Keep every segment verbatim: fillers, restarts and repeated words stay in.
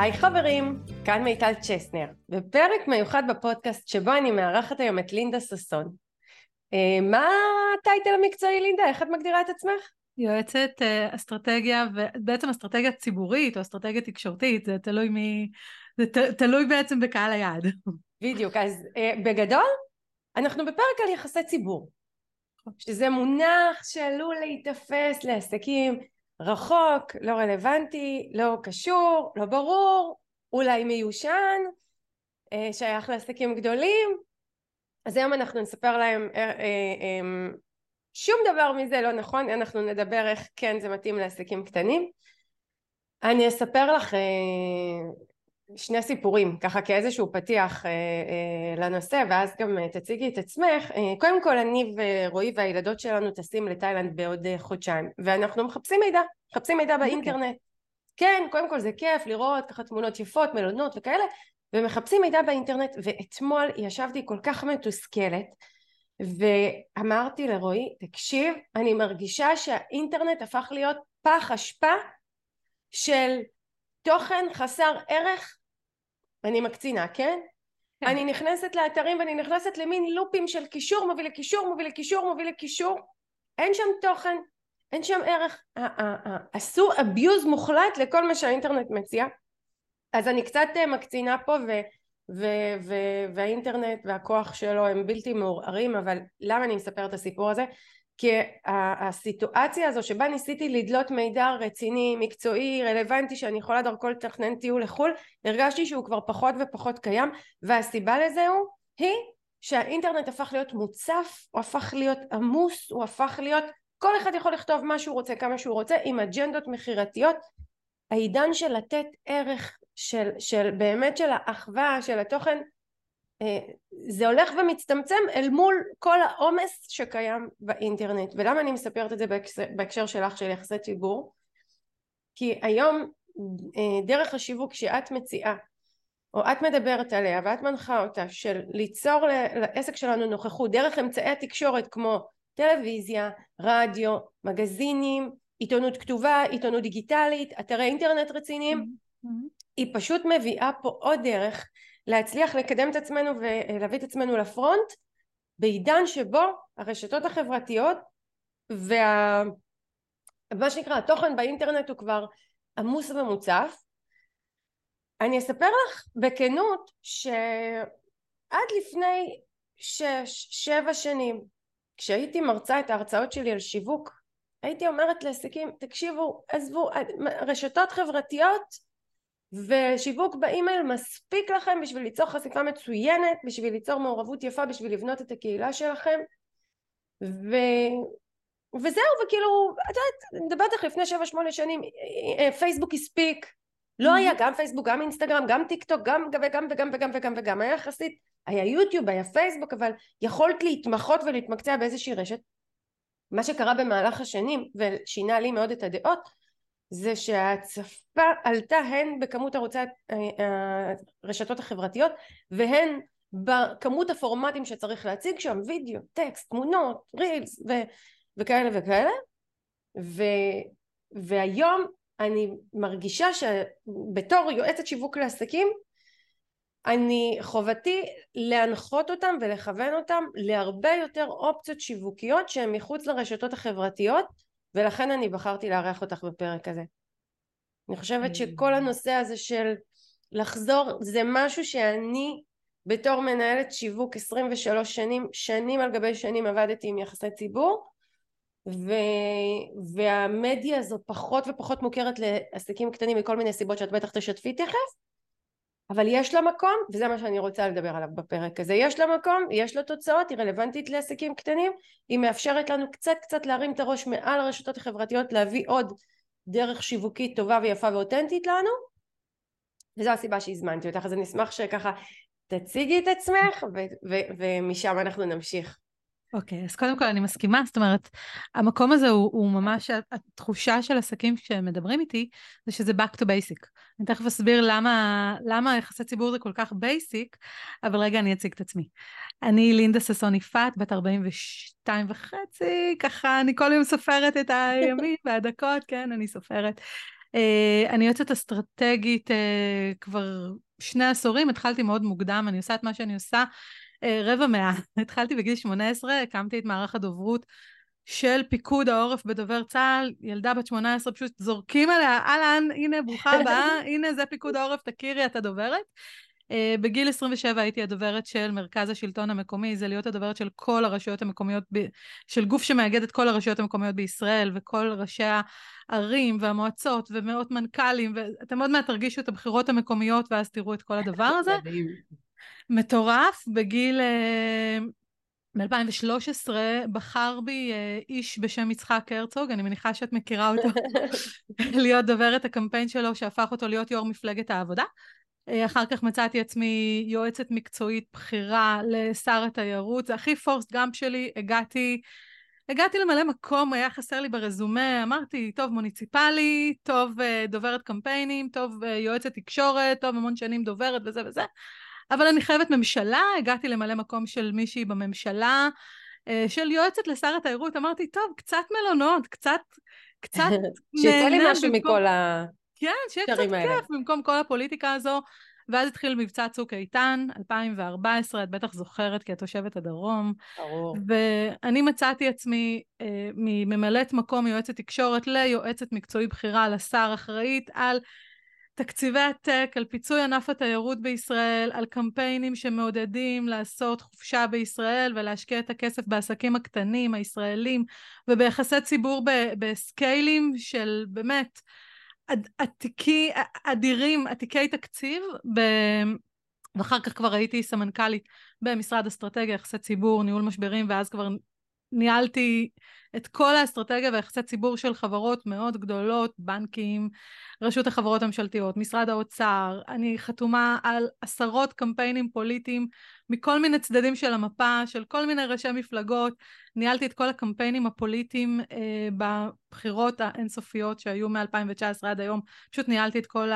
היי חברים, כאן מיטל צ'סנר, בפרק מיוחד בפודקאסט שבו אני מארחת היום את לינדה ססון. מה הטייטל המקצועי, לינדה? איך את מגדירה את עצמך? יועצת אסטרטגיה, ובעצם אסטרטגיה ציבורית או אסטרטגיה תקשורתית, זה תלוי מי, זה תלוי בעצם בקהל היעד. בדיוק, אז בגדול, אנחנו בפרק על יחסי ציבור, שזה מונח שעלול להיתפס לעסקים רחוק, לא רלוונטי, לא קשור, לא ברור, אולי מיושן, שייך לעסקים גדולים. אז היום אנחנו נספר להם, שום דבר מזה לא נכון, אנחנו נדבר איך כן זה מתאים לעסקים קטנים. אני אספר לך שני סיפורים, ככה כאיזשהו פתיח לנושא, ואז גם תציגי את עצמך. קודם כל, אני ורועי והילדות שלנו טסים לתאילנד בעוד חודשיים, ואנחנו מחפשים מידע, מחפשים מידע באינטרנט. כן, קודם כל זה כיף לראות ככה תמונות יפות, מלונות וכאלה, ומחפשים מידע באינטרנט, ואתמול ישבתי כל כך מתוסכלת, ואמרתי לרועי, תקשיב, אני מרגישה שהאינטרנט הפך להיות פח אשפה של תוכן חסר ערך. אני מקצינה, כן? אני נכנסת לאתרים ואני נכנסת למין לופים של קישור, מוביל לקישור, מוביל לקישור, מוביל לקישור. אין שם תוכן, אין שם ערך. עשו אביוז מוחלט לכל מה שהאינטרנט מציע. אז אני קצת מקצינה פה, והאינטרנט והכוח שלו הם בלתי מעורערים, אבל למה אני מספר את הסיפור הזה? כי הסיטואציה הזו שבה ניסיתי לדלות מידע רציני, מקצועי, רלוונטי, שאני יכולה דרכו לתכנן טיול לחול, הרגשתי שהוא כבר פחות ופחות קיים, והסיבה לזה הוא, היא שהאינטרנט הפך להיות מוצף, הוא הפך להיות עמוס, הוא הפך להיות, כל אחד יכול לכתוב מה שהוא רוצה, כמה שהוא רוצה, עם אג'נדות מחירתיות. העידן של לתת ערך, של, של באמת של האחווה, של התוכן, זה הולך ומצטמצם אל מול כל העומס שקיים באינטרנט. ולמה אני מספרת את זה בהקשר שלך של יחסי ציבור? כי היום דרך השיווק שאת מציעה, או את מדברת עליה ואת מנחה אותה, של ליצור לעסק שלנו נוכחות דרך אמצעי התקשורת כמו טלוויזיה, רדיו, מגזינים, עיתונות כתובה, עיתונות דיגיטלית, אתרי אינטרנט רציניים, היא פשוט מביאה פה עוד דרך להצליח לקדם את עצמנו ולהביא את עצמנו לפרונט, בעידן שבו הרשתות החברתיות וה... מה שנקרא, התוכן באינטרנט הוא כבר עמוס ומוצף. אני אספר לך בכנות שעד לפני שש, שבע שנים, כשהייתי מרצה את ההרצאות שלי על שיווק, הייתי אומרת לעסקים, תקשיבו, עזבו, רשתות חברתיות, ושיווק באימייל מספיק לכם בשביל ליצור חשיפה מצוינת, בשביל ליצור מעורבות יפה, בשביל לבנות את הקהילה שלכם, ו... וזהו, וכאילו, את יודעת, נדברת לך לפני שבע שמונה שנים, פייסבוק הספיק, לא היה גם פייסבוק, גם אינסטגרם, גם טיק טוק, גם וגם וגם וגם וגם וגם, היה יחסית, היה יוטיוב, היה פייסבוק, אבל יכולת להתמחות ולהתמקצע באיזושהי רשת. מה שקרה במהלך השנים, ושינה לי מאוד את הדעות, זה שהצפה עלתה הן בכמות ערוצי הרשתות החברתיות, והן בכמות הפורמטים שצריך להציג שם, וידאו, טקסט, תמונות, רילס, ו- וכאלה וכאלה, ו- והיום אני מרגישה שבתור יועצת שיווק לעסקים, אני חובתי להנחות אותם ולכוון אותם להרבה יותר אופציות שיווקיות שהן מחוץ לרשתות החברתיות, ולכן אני בחרתי לארח אותך בפרק הזה. אני חושבת שכל הנושא הזה של לחזור, זה משהו שאני בתור מנהלת שיווק עשרים ושלוש שנים, שנים על גבי שנים עבדתי עם יחסי ציבור, ו- והמדיה הזו פחות ופחות מוכרת לעסקים קטנים מכל מיני סיבות שאת בטח תשתפי תכף, אבל יש לה מקום, וזה מה שאני רוצה לדבר עליו בפרק הזה, יש לה מקום, יש לה תוצאות, היא רלוונטית לעסקים קטנים, היא מאפשרת לנו קצת קצת להרים את הראש מעל הרשתות החברתיות, להביא עוד דרך שיווקית טובה ויפה ואותנטית לנו, וזו הסיבה שהזמנתי אותך, אז אני אשמח שככה תציגי את עצמך, ו- ו- ומשם אנחנו נמשיך. אוקיי, okay, אז קודם כל אני מסכימה, זאת אומרת, המקום הזה הוא, הוא ממש, התחושה של עסקים שמדברים איתי, זה שזה back to basic. אני תכף אסביר למה, למה יחסי ציבור זה כל כך basic, אבל רגע אני אציג את עצמי. אני לינדה ססון יפת, בת ארבעים ושתיים וחצי, ככה אני כל יום סופרת את הימים והדקות, כן, אני סופרת. אני יועצת אסטרטגית כבר שני עשורים, התחלתי מאוד מוקדם, אני עושה את מה שאני עושה רבע מאה, התחלתי בגיל שמונה עשרה, הקמתי את מערך הדוברות של פיקוד העורף בדובר צהל, ילדה בת שמונה עשרה פשוט זורקים עליה, אלן, הנה ברוכה הבאה, הנה זה פיקוד העורף, תכירי את הדוברת. בגיל עשרים ושבע הייתי הדוברת של מרכז השלטון המקומי, זה להיות הדוברת של כל הרשויות המקומיות, של גוף שמאגד את כל הרשויות המקומיות בישראל, וכל ראשי הערים והמועצות ומאות מנכ"לים, ואתם עוד מעט תרגישו את הבחירות המקומיות, ואז תראו את כל הדבר הזה. מטורף, בגיל... ב-אלפיים ושלוש עשרה בחר בי איש בשם יצחק הרצוג, אני מניחה שאת מכירה אותו, להיות דוברת הקמפיין שלו, שהפך אותו להיות יו"ר מפלגת העבודה. אחר כך מצאתי עצמי יועצת מקצועית בחירה לשר התיירות, זה הכי פורסט גאמפ שלי, הגעתי, הגעתי למלא מקום, היה חסר לי ברזומה, אמרתי, טוב מוניציפלי, טוב דוברת קמפיינים, טוב יועצת תקשורת, טוב המון שנים דוברת וזה וזה. אבל אני חייבת ממשלה, הגעתי למלא מקום של מישהי בממשלה, של יועצת לשר התיירות, אמרתי, טוב, קצת מלונות, קצת, קצת שיצא לי משהו במקום... מכל ה... כן, שיהיה קצת האלה. כיף, במקום כל הפוליטיקה הזו, ואז התחיל מבצע צוק איתן, אלפיים וארבע עשרה, את בטח זוכרת, כי את תושבת הדרום, ברור. ואני מצאתי עצמי, אה, ממלאת מקום יועצת תקשורת, ליועצת מקצועי בחירה, לשר אחראית, על... תקציבי הטק, על פיצוי ענף התיירות בישראל, על קמפיינים שמעודדים לעשות חופשה בישראל ולהשקיע את הכסף בעסקים הקטנים הישראלים, וביחסי ציבור בסקיילים של באמת עתיקי, אדירים, עתיקי תקציב, ואחר כך כבר הייתי סמנכלית במשרד אסטרטגיה, יחסי ציבור, ניהול משברים, ואז כבר ניהלתי את כל האסטרטגיה ויחסי ציבור של חברות מאוד גדולות, בנקים, רשות החברות הממשלתיות, משרד האוצר, אני חתומה על עשרות קמפיינים פוליטיים, מכל מיני צדדים של המפה, של כל מיני ראשי מפלגות, ניהלתי את כל הקמפיינים הפוליטיים אה, בבחירות האינסופיות שהיו מ-אלפיים ותשע עשרה עד היום, פשוט ניהלתי את כל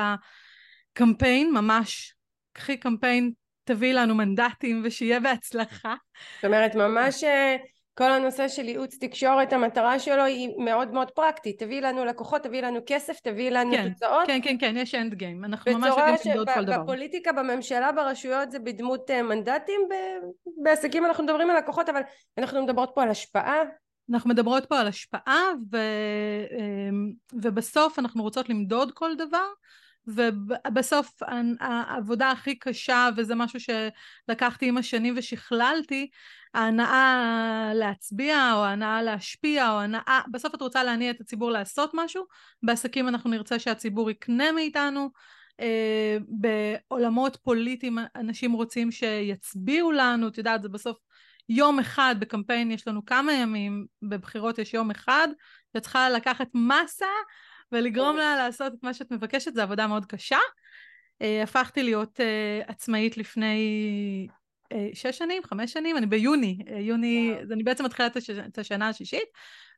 הקמפיין, ממש, קחי קמפיין, תביא לנו מנדטים ושיהיה בהצלחה. זאת אומרת, ממש... כל הנושא של ייעוץ תקשורת, המטרה שלו היא מאוד מאוד פרקטית, תביא לנו לקוחות, תביא לנו כסף, תביא לנו כן, תוצאות. כן, כן, כן, יש אנד גיים, אנחנו ממש יודעים שמדוד כל דבר. בפוליטיקה, בממשלה, ברשויות, זה בדמות uh, מנדטים, ב- בעסקים אנחנו מדברים על לקוחות, אבל אנחנו מדברות פה על השפעה. אנחנו מדברות פה על השפעה, ו- ובסוף אנחנו רוצות למדוד כל דבר, ובסוף העבודה הכי קשה, וזה משהו שלקחתי עם השנים ושכללתי, ההנאה להצביע, או ההנאה להשפיע, או ההנאה, בסוף את רוצה להניע את הציבור לעשות משהו, בעסקים אנחנו נרצה שהציבור יקנה מאיתנו, אה, בעולמות פוליטיים אנשים רוצים שיצביעו לנו, את יודעת, זה בסוף יום אחד, בקמפיין יש לנו כמה ימים, בבחירות יש יום אחד, שאת צריכה לקחת מסה, ולגרום לה לעשות את מה שאת מבקשת, זה עבודה מאוד קשה. אה, הפכתי להיות אה, עצמאית לפני... שש שנים, חמש שנים, אני ביוני, יוני, wow. אני בעצם מתחילה את, הש, את השנה השישית,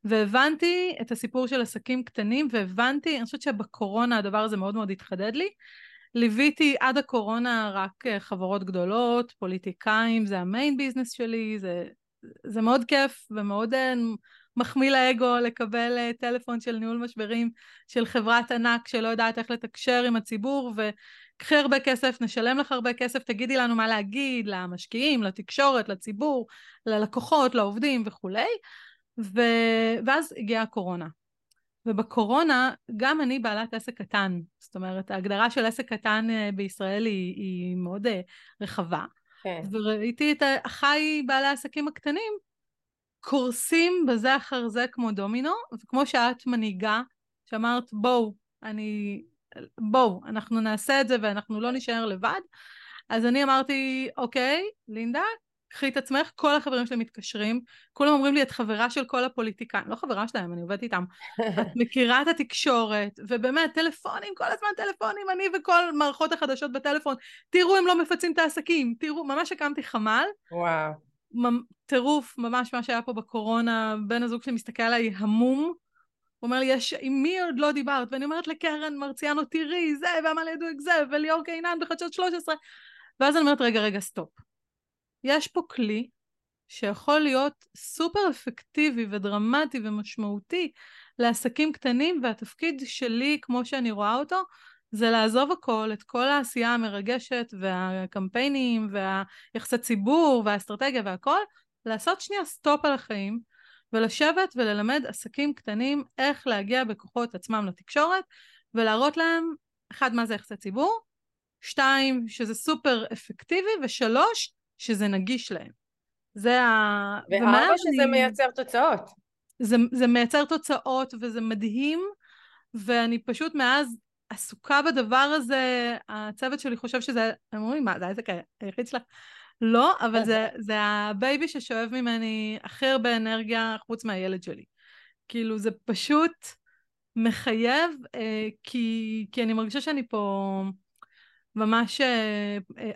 והבנתי את הסיפור של עסקים קטנים, והבנתי, אני חושבת שבקורונה הדבר הזה מאוד מאוד התחדד לי, ליוויתי עד הקורונה רק חברות גדולות, פוליטיקאים, זה המיין ביזנס שלי, זה, זה מאוד כיף ומאוד מחמיא לאגו לקבל טלפון של ניהול משברים, של חברת ענק שלא יודעת איך לתקשר עם הציבור, ו... קחי הרבה כסף, נשלם לך הרבה כסף, תגידי לנו מה להגיד, למשקיעים, לתקשורת, לציבור, ללקוחות, לעובדים וכולי, ו... ואז הגיעה הקורונה. ובקורונה גם אני בעלת עסק קטן, זאת אומרת, ההגדרה של עסק קטן בישראל היא, היא מאוד רחבה, כן. וראיתי את החיי בעלי העסקים הקטנים, קורסים בזה אחר זה כמו דומינו, וכמו שאת מנהיגה, שאמרת בואו, אני... בואו, אנחנו נעשה את זה ואנחנו לא נשאר לבד, אז אני אמרתי, אוקיי, לינדה, קחי את עצמך, כל החברים שלי מתקשרים, כולם אומרים לי, את חברה של כל הפוליטיקאים, לא חברה שלהם, אני עובדת איתם, את מכירה את התקשורת, ובאמת, טלפונים, כל הזמן טלפונים, אני וכל מערכות החדשות בטלפון, תראו, הם לא מפצים את העסקים, תראו, ממש הקמתי חמל, טירוף, ממש מה שהיה פה בקורונה, בן הזוג שמסתכל עליי המום, הוא אומר לי, יש, עם מי עוד לא דיברת? ואני אומרת לקרן מרציאנו, תראי, זה, ועמל ידויק זה, וליאור קיינן בחדשות שלוש עשרה. ואז אני אומרת, רגע, רגע, סטופ. יש פה כלי שיכול להיות סופר אפקטיבי ודרמטי ומשמעותי לעסקים קטנים, והתפקיד שלי, כמו שאני רואה אותו, זה לעזוב הכל, את כל העשייה המרגשת והקמפיינים והיחסי ציבור והאסטרטגיה והכל, לעשות שנייה סטופ על החיים ולשבת וללמד עסקים קטנים איך להגיע בכוחות עצמם לתקשורת, ולהראות להם, אחד, מה זה יחסי ציבור, שתיים, שזה סופר אפקטיבי, ושלוש, שזה נגיש להם. זה ה... וארבע, שזה מייצר תוצאות. זה, זה מייצר תוצאות, וזה מדהים, ואני פשוט מאז עסוקה בדבר הזה, הצוות שלי חושב שזה, הם אומרים, מה, זה העסק היחיד שלך? לא, אבל זה, זה הבייבי ששואב ממני הכי הרבה אנרגיה חוץ מהילד שלי. כאילו, זה פשוט מחייב, כי, כי אני מרגישה שאני פה ממש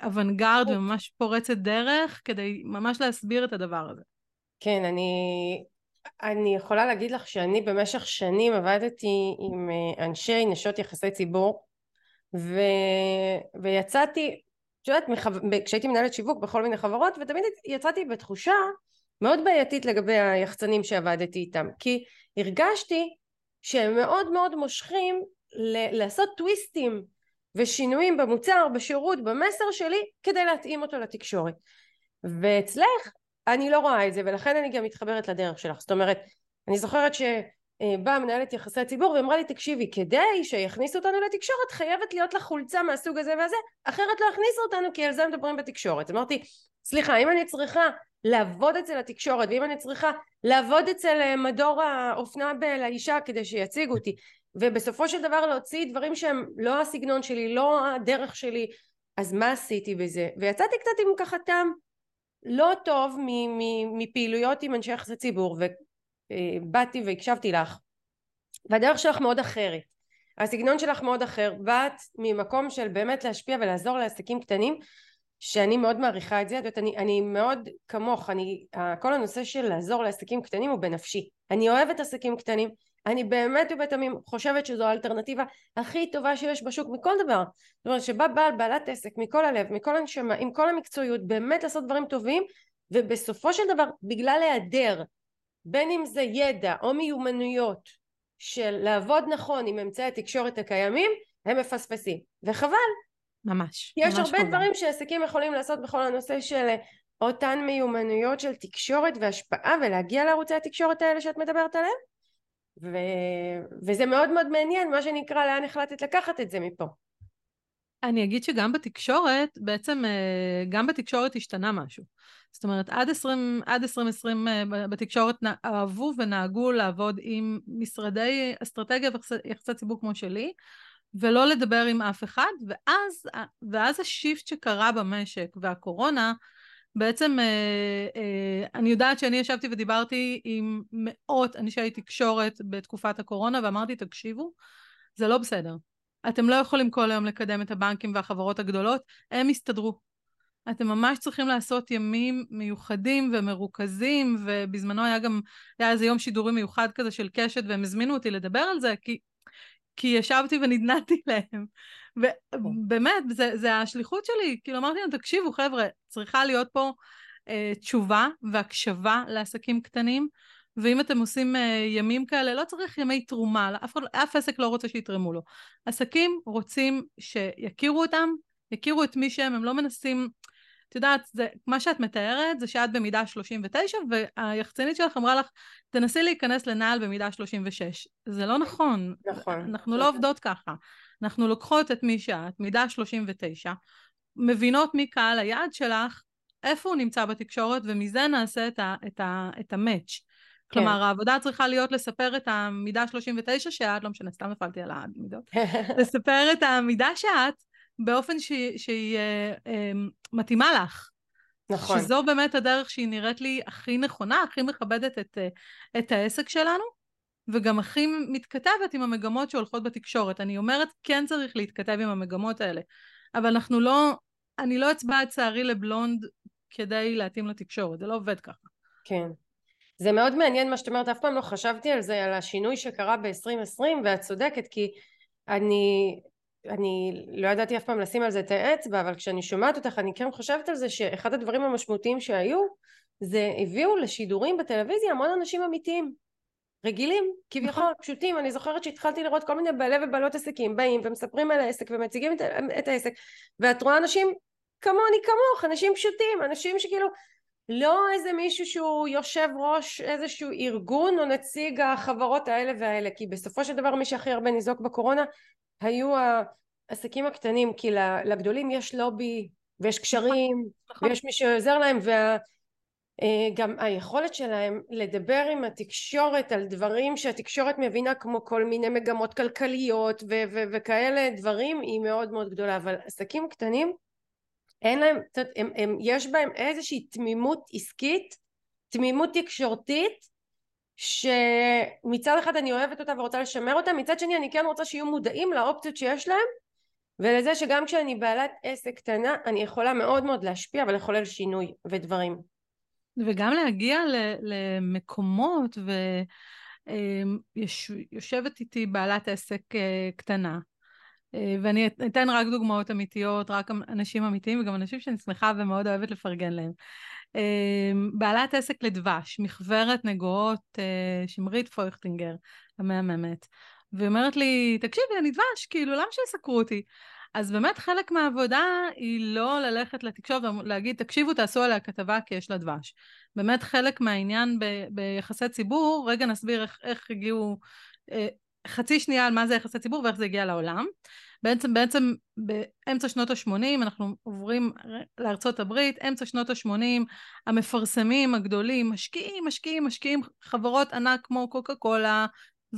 אוונגרד וממש פורצת דרך, כדי ממש להסביר את הדבר הזה. כן, אני... אני יכולה להגיד לך שאני במשך שנים עבדתי עם אנשי נשות יחסי ציבור, ו... ויצאתי, יודעת, מח... כשהייתי מנהלת שיווק בכל מיני חברות, ותמיד יצאתי בתחושה מאוד בעייתית לגבי היחצנים שעבדתי איתם, כי הרגשתי שהם מאוד מאוד מושכים ל... לעשות טוויסטים ושינויים במוצר, בשירות, במסר שלי, כדי להתאים אותו לתקשורת. ואצלך, אני לא רואה את זה, ולכן אני גם מתחברת לדרך שלך. זאת אומרת, אני זוכרת שבאה מנהלת יחסי ציבור ואמרה לי, תקשיבי, כדי שיכניסו אותנו לתקשורת, חייבת להיות לה חולצה מהסוג הזה והזה, אחרת לא הכניסו אותנו, כי על זה מדברים בתקשורת. אמרתי, סליחה, אם אני צריכה לעבוד אצל התקשורת, ואם אני צריכה לעבוד אצל מדור האופנה לאישה, כדי שיציג אותי, ובסופו של דבר להוציא דברים שהם לא הסגנון שלי, לא הדרך שלי, אז מה עשיתי בזה? ויצאתי קצת עם ככה טעם לא טוב מפעילויות עם אנשי יחסי ציבור, ובאתי והקשבתי לך, והדרך שלך מאוד אחרת, הסגנון שלך מאוד אחר, באת ממקום של באמת להשפיע ולעזור לעסקים קטנים, שאני מאוד מעריכה את זה, אני, אני מאוד כמוך, אני, כל הנושא של לעזור לעסקים קטנים הוא בנפשי, אני אוהבת עסקים קטנים, אני באמת ובתמים חושבת שזו האלטרנטיבה הכי טובה שיש בשוק מכל דבר. זאת אומרת שבא בעל, בעלת עסק, מכל הלב, מכל הנשמה, עם כל המקצועיות, באמת לעשות דברים טובים, ובסופו של דבר, בגלל להיעדר, בין אם זה ידע או מיומנויות של לעבוד נכון עם אמצעי התקשורת הקיימים, הם מפספסים. וחבל. ממש. יש ממש הרבה חבל. דברים שעסקים יכולים לעשות בכל הנושא של אותן מיומנויות של תקשורת והשפעה, ולהגיע לערוצי התקשורת האלה שאת מדברת עליהם. ו... וזה מאוד מאוד מעניין, מה שנקרא, לאן החלטת לקחת את זה מפה. אני אגיד שגם בתקשורת, בעצם גם בתקשורת השתנה משהו. זאת אומרת, עד עשרים עשרים בתקשורת אהבו ונהגו לעבוד עם משרדי אסטרטגיה ויחסי ציבור כמו שלי, ולא לדבר עם אף אחד, ואז, ואז השיפט שקרה במשק והקורונה, בעצם אני יודעת שאני ישבתי ודיברתי עם מאות אנשי תקשורת בתקופת הקורונה, ואמרתי, תקשיבו, זה לא בסדר. אתם לא יכולים כל היום לקדם את הבנקים והחברות הגדולות, הם יסתדרו. אתם ממש צריכים לעשות ימים מיוחדים ומרוכזים, ובזמנו היה גם, היה איזה יום שידורי מיוחד כזה של קשת, והם הזמינו אותי לדבר על זה, כי, כי ישבתי ונדנתי להם. ובאמת, זה, זה השליחות שלי, כאילו אמרתי להם, תקשיבו חבר'ה, צריכה להיות פה אה, תשובה והקשבה לעסקים קטנים, ואם אתם עושים אה, ימים כאלה, לא צריך ימי תרומה, אף, אף עסק לא רוצה שיתרמו לו. עסקים רוצים שיכירו אותם, יכירו את מי שהם, הם לא מנסים, את יודעת, זה, מה שאת מתארת זה שאת במידה שלושים ותשע, והיחצנית שלך אמרה לך, תנסי להיכנס לנעל במידה שלושים ושש. זה לא נכון, נכון. אנחנו נכון. לא עובדות ככה. אנחנו לוקחות את מי שאת, מידה שלושים ותשע, מבינות מי קהל היעד שלך, איפה הוא נמצא בתקשורת, ומזה נעשה את ה, את ה, את המאץ'. כן. כלומר, העבודה צריכה להיות לספר את המידה שלושים ותשע שאת, לא משנה, סתם נפלתי על המידות, לספר את המידה שאת, באופן ש, שהיא אה, אה, מתאימה לך. נכון. שזו באמת הדרך שהיא נראית לי הכי נכונה, הכי מכבדת את, את העסק שלנו, וגם הכי מתכתבת עם המגמות שהולכות בתקשורת. אני אומרת, כן צריך להתכתב עם המגמות האלה, אבל אנחנו לא, אני לא אצבע את שערי לבלונד כדי להתאים לתקשורת, זה לא עובד ככה. כן. זה מאוד מעניין מה שאת אומרת, אף פעם לא חשבתי על זה, על השינוי שקרה ב-עשרים עשרים, ואת צודקת, כי אני, אני לא ידעתי אף פעם לשים על זה את האצבע, אבל כשאני שומעת אותך, אני כן חושבת על זה שאחד הדברים המשמעותיים שהיו, זה הביאו לשידורים בטלוויזיה המון אנשים אמיתיים, רגילים, כביכול, פשוטים. אני זוכרת שהתחלתי לראות כל מיני בעלי ובעלות עסקים, באים ומספרים על העסק ומציגים את, את העסק, ואת רואה אנשים כמוני כמוך, אנשים פשוטים, אנשים שכאילו, לא איזה מישהו שהוא יושב ראש איזשהו ארגון או נציג החברות האלה והאלה, כי בסופו של דבר מי שהכי הרבה ניזוק בקורונה היו העסקים הקטנים, כי לגדולים יש לובי ויש קשרים ויש מי שעוזר להם, וגם היכולת שלהם לדבר עם התקשורת על דברים שהתקשורת מבינה, כמו כל מיני מגמות כלכליות ו- ו- וכאלה דברים, היא מאוד מאוד גדולה. אבל עסקים קטנים אין להם, הם, הם, יש בהם איזושהי תמימות עסקית, תמימות תקשורתית, שמצד אחד אני אוהבת אותה ורוצה לשמר אותה, מצד שני אני כן רוצה שיהיו מודעים לאופציות שיש להם, ולזה שגם כשאני בעלת עסק קטנה, אני יכולה מאוד מאוד להשפיע ולחולל שינוי ודברים. וגם להגיע ל, למקומות, ויושבת איתי בעלת עסק קטנה, ואני אתן רק דוגמאות אמיתיות, רק אנשים אמיתיים, וגם אנשים שאני שמחה ומאוד אוהבת לפרגן להם. בעלת עסק לדבש, מחברת נגועות, שמרית פויכטינגר, המאממת, ואומרת לי, תקשיבי, אני דבש, כאילו, למה שיסקרו אותי? אז באמת חלק מהעבודה היא לא ללכת לתקשורת, להגיד, תקשיבו, תעשו עליה כתבה כי יש לה דבש. באמת חלק מהעניין ב- ביחסי ציבור, רגע נסביר איך, איך הגיעו... חצי שנייה על מה זה יחסי ציבור ואיך זה הגיע לעולם. בעצם, בעצם באמצע שנות ה-שמונים, אנחנו עוברים לארצות הברית, אמצע שנות ה-שמונים, המפרסמים הגדולים, משקיעים, משקיעים, משקיעים, חברות ענק כמו קוקה-קולה,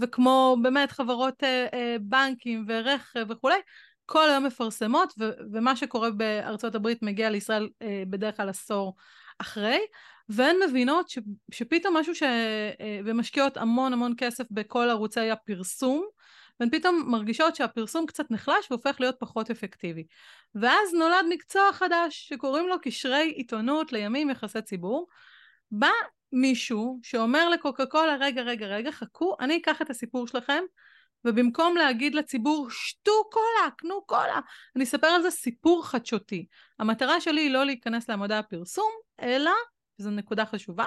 וכמו באמת חברות אה, אה, בנקים ורכב וכו', כל היום מפרסמות, ו- ומה שקורה בארצות הברית מגיע לישראל אה, בדרך כלל עשור אחרי, והן מבינות ש, שפתאום משהו ש... ומשקיעות המון המון כסף בכל ערוצי הפרסום, והן פתאום מרגישות שהפרסום קצת נחלש והופך להיות פחות אפקטיבי. ואז נולד מקצוע חדש שקוראים לו קשרי עיתונות, לימים יחסי ציבור. בא מישהו שאומר לקוקה-קולה, רגע, רגע, רגע, חכו, אני אקח את הסיפור שלכם, ובמקום להגיד לציבור, שתו קולה, קנו קולה, אני אספר על זה סיפור חדשותי. המטרה שלי היא לא להיכנס לעמודי הפרסום, אלא זו נקודה חשובה.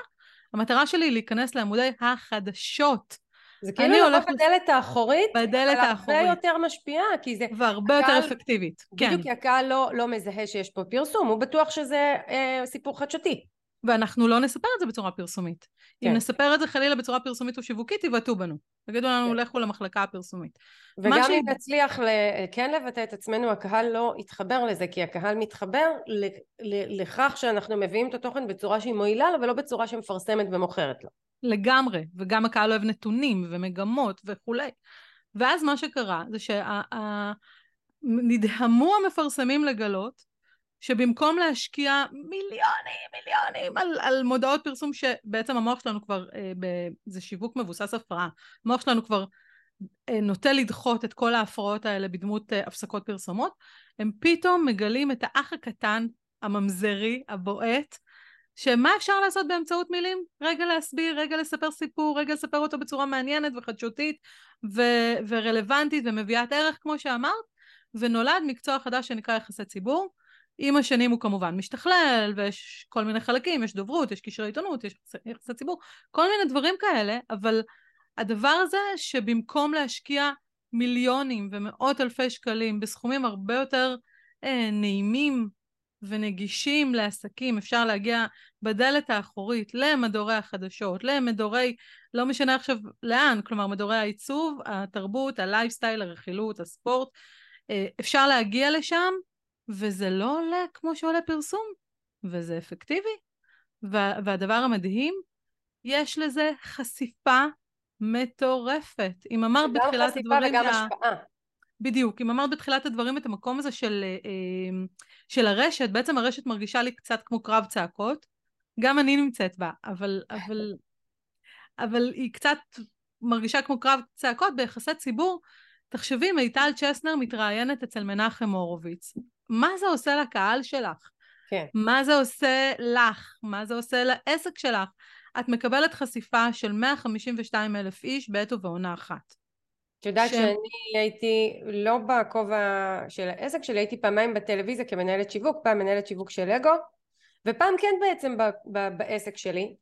המטרה שלי היא להיכנס לעמודי החדשות. זה כאילו הולך בדלת האחורית, בדלת האחורית. הרבה יותר משפיעה, כי זה... והרבה יותר אפקטיבית. בדיוק, כי הקהל לא מזהה שיש פה פרסום, הוא בטוח שזה סיפור חדשותי. ואנחנו לא נספר את זה בצורה פרסומית. אם נספר את זה חלילה בצורה פרסומית או שיווקית, יבטאו בנו. תגידו לנו, לכו למחלקה הפרסומית. וגם אם נצליח כן לבטא את עצמנו, הקהל לא יתחבר לזה, כי הקהל מתחבר לכך שאנחנו מביאים את התוכן בצורה שהיא מועילה לו, ולא בצורה שמפרסמת ומוכרת לו. לגמרי, וגם הקהל אוהב נתונים ומגמות וכולי. ואז מה שקרה זה שנדהמו המפרסמים לגלות, שבמקום להשקיע מיליונים, מיליונים על, על מודעות פרסום שבעצם המוח שלנו כבר, אה, ב, זה שיווק מבוסס הפרעה, המוח שלנו כבר אה, נוטה לדחות את כל ההפרעות האלה בדמות אה, הפסקות פרסומות, הם פתאום מגלים את האח הקטן, הממזרי, הבועט, שמה אפשר לעשות באמצעות מילים? רגע להסביר, רגע לספר סיפור, רגע לספר אותו בצורה מעניינת וחדשותית ו- ורלוונטית ומביאת ערך כמו שאמרת, ונולד מקצוע חדש שנקרא יחסי ציבור, עם השנים הוא כמובן משתכלל, ויש כל מיני חלקים, יש דוברות, יש קשרי עיתונות, יש יחסי ציבור, כל מיני דברים כאלה, אבל הדבר הזה שבמקום להשקיע מיליונים ומאות אלפי שקלים בסכומים הרבה יותר אה, נעימים ונגישים לעסקים, אפשר להגיע בדלת האחורית למדורי החדשות, למדורי, לא משנה עכשיו לאן, כלומר מדורי העיצוב, התרבות, הלייפסטייל, הרכילות, הספורט, אה, אפשר להגיע לשם, וזה לא עולה כמו שעולה פרסום, וזה אפקטיבי. והדבר המדהים, יש לזה חשיפה מטורפת. אם אמרת בתחילת הדברים... גם חשיפה וגם השפעה. בדיוק, אם אמרת בתחילת הדברים את המקום הזה של, של הרשת, בעצם הרשת מרגישה לי קצת כמו קרב צעקות, גם אני נמצאת בה, אבל, אבל, אבל היא קצת מרגישה כמו קרב צעקות ביחסי ציבור. תחשבי, מיטל צ'סנר מתראיינת אצל מנחם הורוביץ. מה זה עושה לקהל שלך? כן. מה זה עושה לך? מה זה עושה לעסק שלך? את מקבלת חשיפה של מאה חמישים ושניים אלף איש בעת ובעונה אחת. את יודעת ש... שאני הייתי לא בכובע של העסק שלי, הייתי פעמיים בטלוויזיה כמנהלת שיווק, פעם מנהלת שיווק של לגו, ופעם כן בעצם ב- ב- בעסק שלי,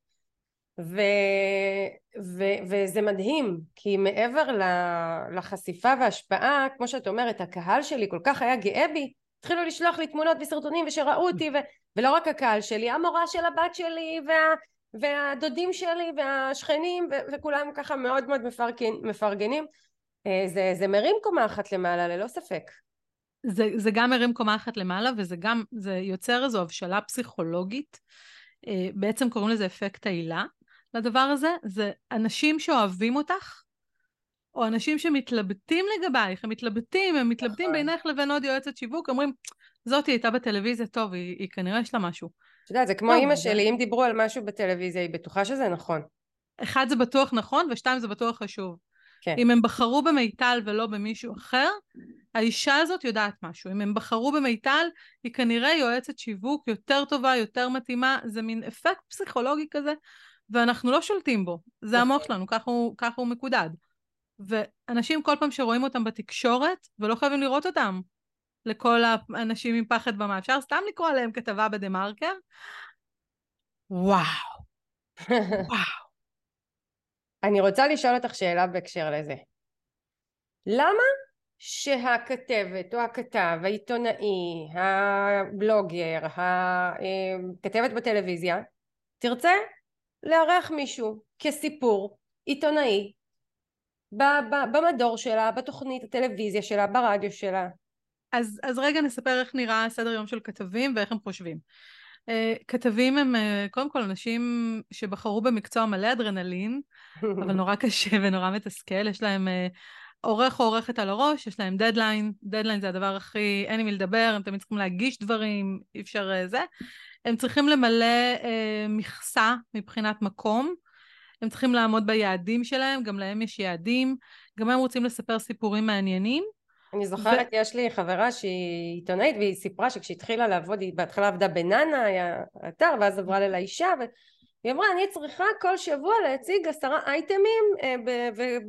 ו- ו- וזה מדהים, כי מעבר לחשיפה וההשפעה, כמו שאת אומרת, הקהל שלי כל כך היה גאה בי, התחילו לשלוח לי תמונות וסרטונים ושראו אותי, ו- ולא רק הקהל שלי, המורה של הבת שלי, וה... והדודים שלי והשכנים ו- וכולם ככה מאוד מאוד מפרגנים, מפרגנים. זה, זה מרים קומה אחת למעלה ללא ספק. זה, זה גם מרים קומה אחת למעלה, וזה גם, זה יוצר איזו הבשלה פסיכולוגית, בעצם קוראים לזה אפקט העילה. לדבר הזה, זה אנשים שאוהבים אותך, או אנשים שמתלבטים לגבייך, הם מתלבטים, הם מתלבטים נכון. בעינייך לבין עוד יועצת שיווק, אומרים, זאת היא הייתה בטלוויזיה, טוב, היא, היא כנראה יש לה משהו. תדע, זה כמו אמא שלי, אם דיברו על משהו בטלוויזיה, היא בטוחה שזה נכון. אחד זה בטוח נכון, ושתיים זה בטוח חשוב. כן. אם הם בחרו במיטל ולא במישהו אחר, האישה הזאת יודעת משהו. אם הם בחרו במיטל, היא כנראה יועצת שיווק יותר טובה, יותר מתאימה, זה מין אפקט פסיכולוגי כזה, ואנחנו לא שולטים בו. זה המוח שלנו, כך הוא, כך הוא מקודד. ואנשים כל פעם שרואים אותם בתקשורת, ולא חייבים לראות אותם. לכל האנשים עם פחד במה, אפשר סתם לקרוא עליהם כתבה בדה-מרקר, וואו, וואו. אני רוצה לשאול אותך שאלה בהקשר לזה. למה שהכתבת או הכתב, העיתונאי, הבלוגר, הכתבת בטלוויזיה, תרצה לארח מישהו כסיפור עיתונאי, במדור שלה, בתוכנית הטלוויזיה שלה, ברדיו שלה? אז, אז רגע נספר איך נראה סדר יום של כתבים ואיך הם חושבים. Uh, כתבים הם uh, קודם כל אנשים שבחרו במקצוע מלא אדרנלין, אבל נורא קשה ונורא מתסכל, יש להם uh, עורך או עורכת על הראש, יש להם דדליין, דדליין זה הדבר הכי, אין עם מי לדבר, הם תמיד צריכים להגיש דברים, אי אפשר uh, זה, הם צריכים למלא uh, מכסה מבחינת מקום, הם צריכים לעמוד ביעדים שלהם, גם להם יש יעדים, גם הם רוצים לספר סיפורים מעניינים, אני זוכרת, ו... יש לי חברה שהיא עיתונאית, והיא סיפרה שכשהתחילה לעבוד, היא בהתחלה עבדה בננה, היה אתר, ואז עברה ללאישה, והיא אמרה, אני צריכה כל שבוע להציג עשרה אייטמים,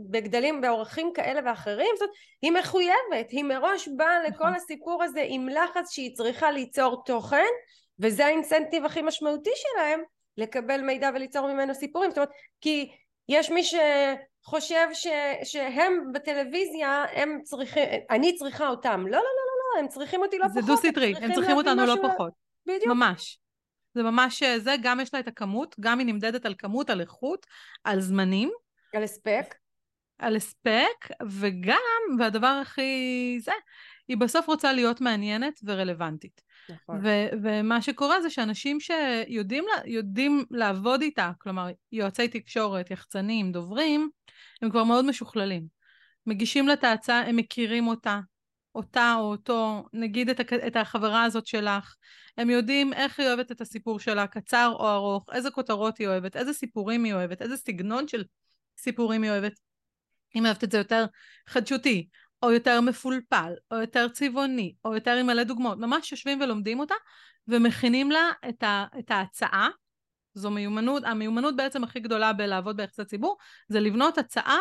בגדלים, באורחים כאלה ואחרים, זאת, היא מחויבת, היא מראש באה לכל הסיפור הזה, עם לחץ שהיא צריכה ליצור תוכן, וזה האינסנטיב הכי משמעותי שלהם, לקבל מידע וליצור ממנו סיפורים, זאת אומרת, כי יש מי ש... חושב ש, שהם בטלוויזיה, הם צריכים, אני צריכה אותם. לא, לא, לא, לא, לא, הם צריכים אותי לא זה פחות. זה דו-סטרי, הם צריכים אותנו לא פחות. בדיוק. ממש. זה ממש זה, גם יש לה את הכמות, גם היא נמדדת על כמות, על איכות, על זמנים. על הספק. על הספק, וגם, והדבר הכי זה, היא בסוף רוצה להיות מעניינת ורלוונטית. נכון. ו- ומה שקורה זה שאנשים שיודעים יודעים לעבוד איתה, כלומר, יועצי תקשורת, יחצנים, דוברים, הם כבר מאוד משוכללים. מגישים לה את ההצעה, הם מכירים אותה, אותה או אותו, נגיד את, הכ- את החברה הזאת שלך, הם יודעים איך היא אוהבת את הסיפור שלה, קצר או ארוך, איזה כותרות היא אוהבת, איזה סיפורים היא אוהבת, איזה סגנון של סיפורים היא אוהבת. אם אוהבת את זה יותר חדשותי, או יותר מפולפל, או יותר צבעוני, או יותר עם מלא דוגמאות, ממש יושבים ולומדים אותה, ומכינים לה את, ה, את ההצעה, זו מיומנות, המיומנות בעצם הכי גדולה בלעבוד ביחסי ציבור, זה לבנות הצעה,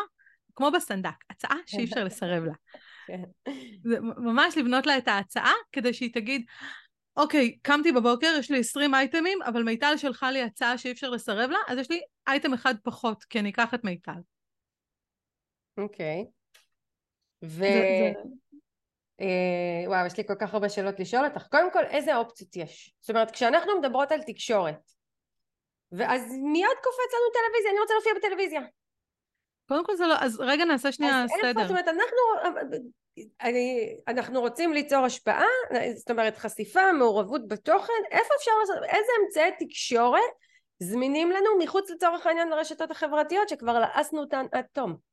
כמו בסנדק, הצעה שאי אפשר לסרב לה. זה ממש לבנות לה את ההצעה, כדי שהיא תגיד, אוקיי, קמתי בבוקר, יש לי עשרים אייטמים, אבל מיטל שלחה לי הצעה שאי אפשר לסרב לה, אז יש לי אייטם אחד פחות, כי אני אקח את מיטל. אוקיי. ו... זה, זה... וואו, יש לי כל כך הרבה שאלות לשאול אותך. קודם כל, איזה אופציות יש? זאת אומרת, כשאנחנו מדברות על תקשורת, ואז מיד קופץ לנו טלוויזיה, אני רוצה להופיע בטלוויזיה. קודם כל זה לא, אז רגע נעשה שנייה אז סדר. זאת אומרת, אנחנו, אני, אנחנו רוצים ליצור השפעה, זאת אומרת, חשיפה, מעורבות בתוכן, איפה אפשר לעשות, איזה אמצעי תקשורת זמינים לנו מחוץ לצורך העניין לרשתות החברתיות, שכבר לעסנו אותן עד תום?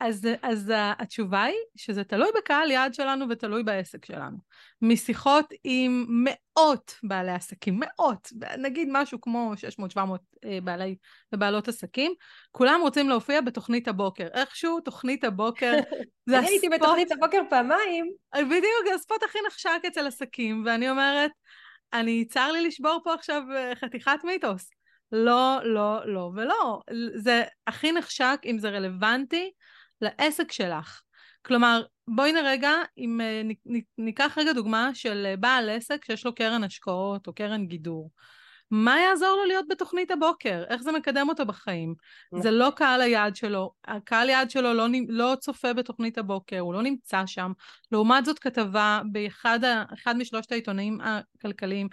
אז, אז התשובה היא שזה תלוי בקהל יעד שלנו ותלוי בעסק שלנו. משיחות עם מאות בעלי עסקים, מאות, נגיד משהו כמו שש מאות שבע מאות בעלי ובעלות עסקים, כולם רוצים להופיע בתוכנית הבוקר. איכשהו תוכנית הבוקר זה הספוט... הייתי בתוכנית הבוקר פעמיים. בדיוק, זה הספוט הכי נחשק אצל עסקים, ואני אומרת, אני צר לי לשבור פה עכשיו חתיכת מיתוס. לא, לא, לא, ולא. זה הכי נחשק אם זה רלוונטי, לעסק שלך. כלומר, בואי נרגע, אם ניקח רגע דוגמה של בעל עסק שיש לו קרן השקעות או קרן גידור. מה יעזור לו להיות בתוכנית הבוקר? איך זה מקדם אותו בחיים? זה לא קהל היעד שלו. הקהל היעד שלו לא, לא צופה בתוכנית הבוקר, הוא לא נמצא שם. לעומת זאת כתבה באחד אחד משלושת העיתונים הכלכליים,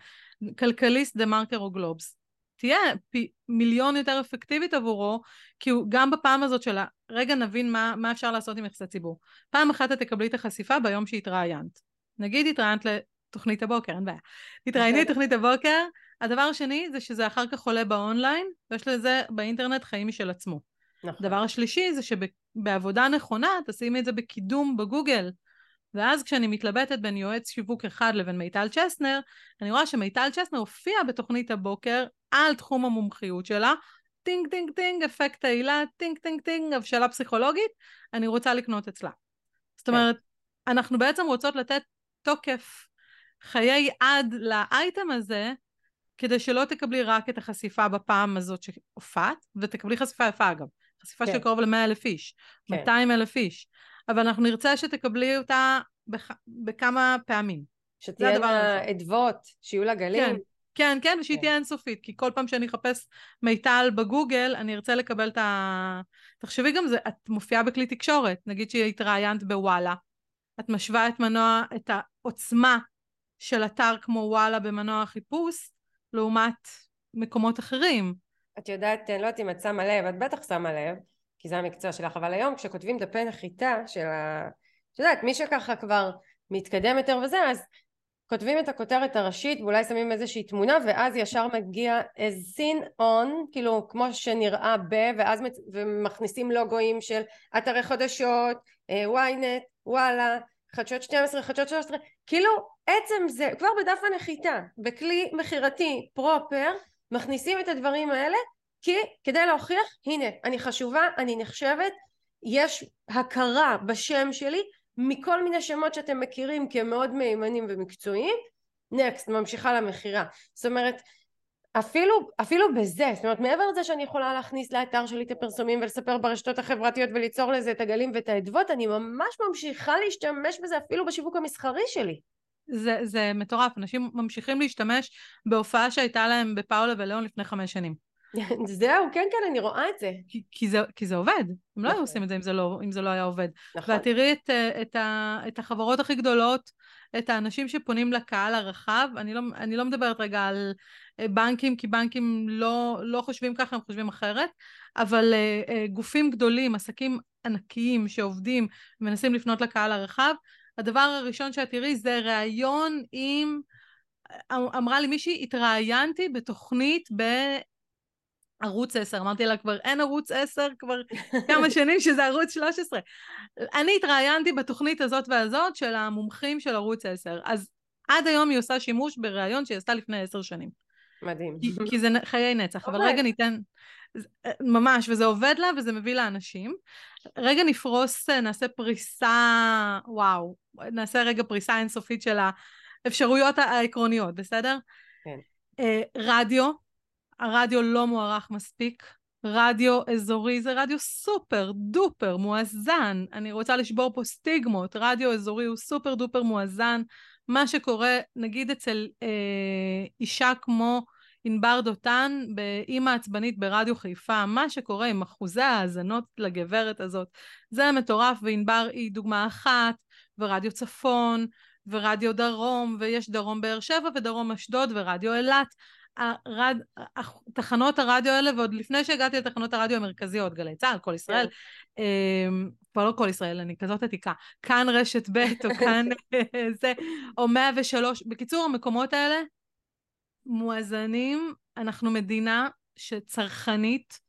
כלכליסט, TheMarker או גלובס. תהיה פי, מיליון יותר אפקטיבית עבורו, כי הוא גם בפעם הזאת שלה, רגע נבין מה, מה אפשר לעשות עם יחסי ציבור. פעם אחת את תקבלי את החשיפה ביום שהתראיינת. נגיד התראיינת לתוכנית הבוקר, אין בעיה. התראייני לתוכנית הבוקר, הדבר השני זה שזה אחר כך עולה באונליין, ויש לזה באינטרנט חיים משל עצמו. נכון. הדבר השלישי זה שבעבודה נכונה, תשימי את זה בקידום בגוגל, ואז כשאני מתלבטת בין יועץ שיווק אחד לבין מיטל צ'סנר, אני רואה שמיטל צ'סנר הופיע בתוכנית הבוקר על תחום המומחיות שלה, טינג טינג טינג, אפקט העילה, טינג טינג טינג, הבשלה פסיכולוגית, אני רוצה לקנות אצלה. זאת אומרת, אנחנו בעצם רוצות לתת תוקף חיי עד לאייטם הזה, כדי שלא תקבלי רק את החשיפה בפעם הזאת שהופעת, ותקבלי חשיפה יפה אגב, חשיפה של קרוב ל-מאה אלף איש, מאתיים אלף איש, אבל אנחנו נרצה שתקבלי אותה בכ... בכמה פעמים. שתהיינה עדוות, שיהיו לה גלים. כן, כן, כן, ושהיא כן. תהיה אינסופית, כי כל פעם שאני אחפש מיטל בגוגל, אני ארצה לקבל את ה... תחשבי גם זה, את מופיעה בכלי תקשורת, נגיד שהתראיינת בוואלה, את משווה את מנוע, את העוצמה של אתר כמו וואלה במנוע החיפוש, לעומת מקומות אחרים. את יודעת, לא יודעת אם את שמה לב, את בטח שמה לב, כי זה המקצוע שלך, אבל היום כשכותבים דפי נחיתה של ה... את יודעת, מי שככה כבר מתקדם יותר וזה, אז כותבים את הכותרת הראשית, ואולי שמים איזושהי תמונה, ואז ישר מגיע as seen on, כאילו כמו שנראה ב, ואז מצ... ומכניסים לוגויים של אתרי חדשות, ynet, וואלה, חדשות שתים עשרה, חדשות שלוש עשרה, כאילו עצם זה, כבר בדף הנחיתה, בכלי מחירתי פרופר, מכניסים את הדברים האלה, כי כדי להוכיח, הנה, אני חשובה, אני נחשבת, יש הכרה בשם שלי, מכל מיני שמות שאתם מכירים כמאוד מימנים ומקצועיים, נקסט, ממשיכה למחירה. זאת אומרת, אפילו, אפילו בזה, זאת אומרת, מעבר לזה שאני יכולה להכניס לאתר שלי את הפרסומים ולספר ברשתות החברתיות וליצור לזה את הגלים ואת העדוות, אני ממש ממשיכה להשתמש בזה אפילו בשיווק המסחרי שלי. זה, זה מטורף, אנשים ממשיכים להשתמש בהופעה שהייתה להם בפאולה ולאון לפני חמש שנים. זהו, כן, כן, אני רואה את זה. כי, כי זה, כי זה עובד. הם לא היו עושים את זה אם זה לא, אם זה לא היה עובד. ואת תראי את, את ה, את החברות הכי גדולות, את האנשים שפונים לקהל הרחב. אני לא, אני לא מדברת רגע על בנקים, כי בנקים לא, לא חושבים ככה, הם חושבים אחרת, אבל גופים גדולים, עסקים ענקיים שעובדים, מנסים לפנות לקהל הרחב. הדבר הראשון שאת תראי זה ראיון עם, אמרה לי מישהי, התראיינתי בתוכנית ב... ערוץ עשר, אמרתי לה כבר אין ערוץ עשר, כבר כמה שנים שזה ערוץ שלוש עשרה. אני התראיינתי בתוכנית הזאת והזאת של המומחים של ערוץ עשר, אז עד היום היא עושה שימוש בראיון שהיא עשתה לפני עשר שנים. מדהים. כי, כי זה חיי נצח, אבל רגע ניתן, ממש, וזה עובד לה וזה מביא לאנשים. רגע נפרוס, נעשה פריסה, וואו, נעשה רגע פריסה אינסופית של האפשרויות העקרוניות, בסדר? כן. רדיו, הרדיו לא מוערך מספיק, רדיו אזורי זה רדיו סופר דופר מואזן, אני רוצה לשבור פה סטיגמות, רדיו אזורי הוא סופר דופר מואזן, מה שקורה נגיד אצל אה, אישה כמו אינבר דותן, באמא עצבנית ברדיו חיפה, מה שקורה עם אחוזי ההאזנות לגברת הזאת, זה מטורף, ואינבר היא דוגמה אחת, ורדיו צפון, ורדיו דרום, ויש דרום באר שבע ודרום אשדוד ורדיו אילת, הרד... תחנות הרדיו האלה, ועוד לפני שהגעתי לתחנות הרדיו המרכזיות, גלי צהל, כל ישראל, פה לא כל ישראל, אני כזאת עתיקה, כאן רשת בית, או כאן זה, או מאה ושלוש, בקיצור, המקומות האלה מואזנים, אנחנו מדינה שצרכנית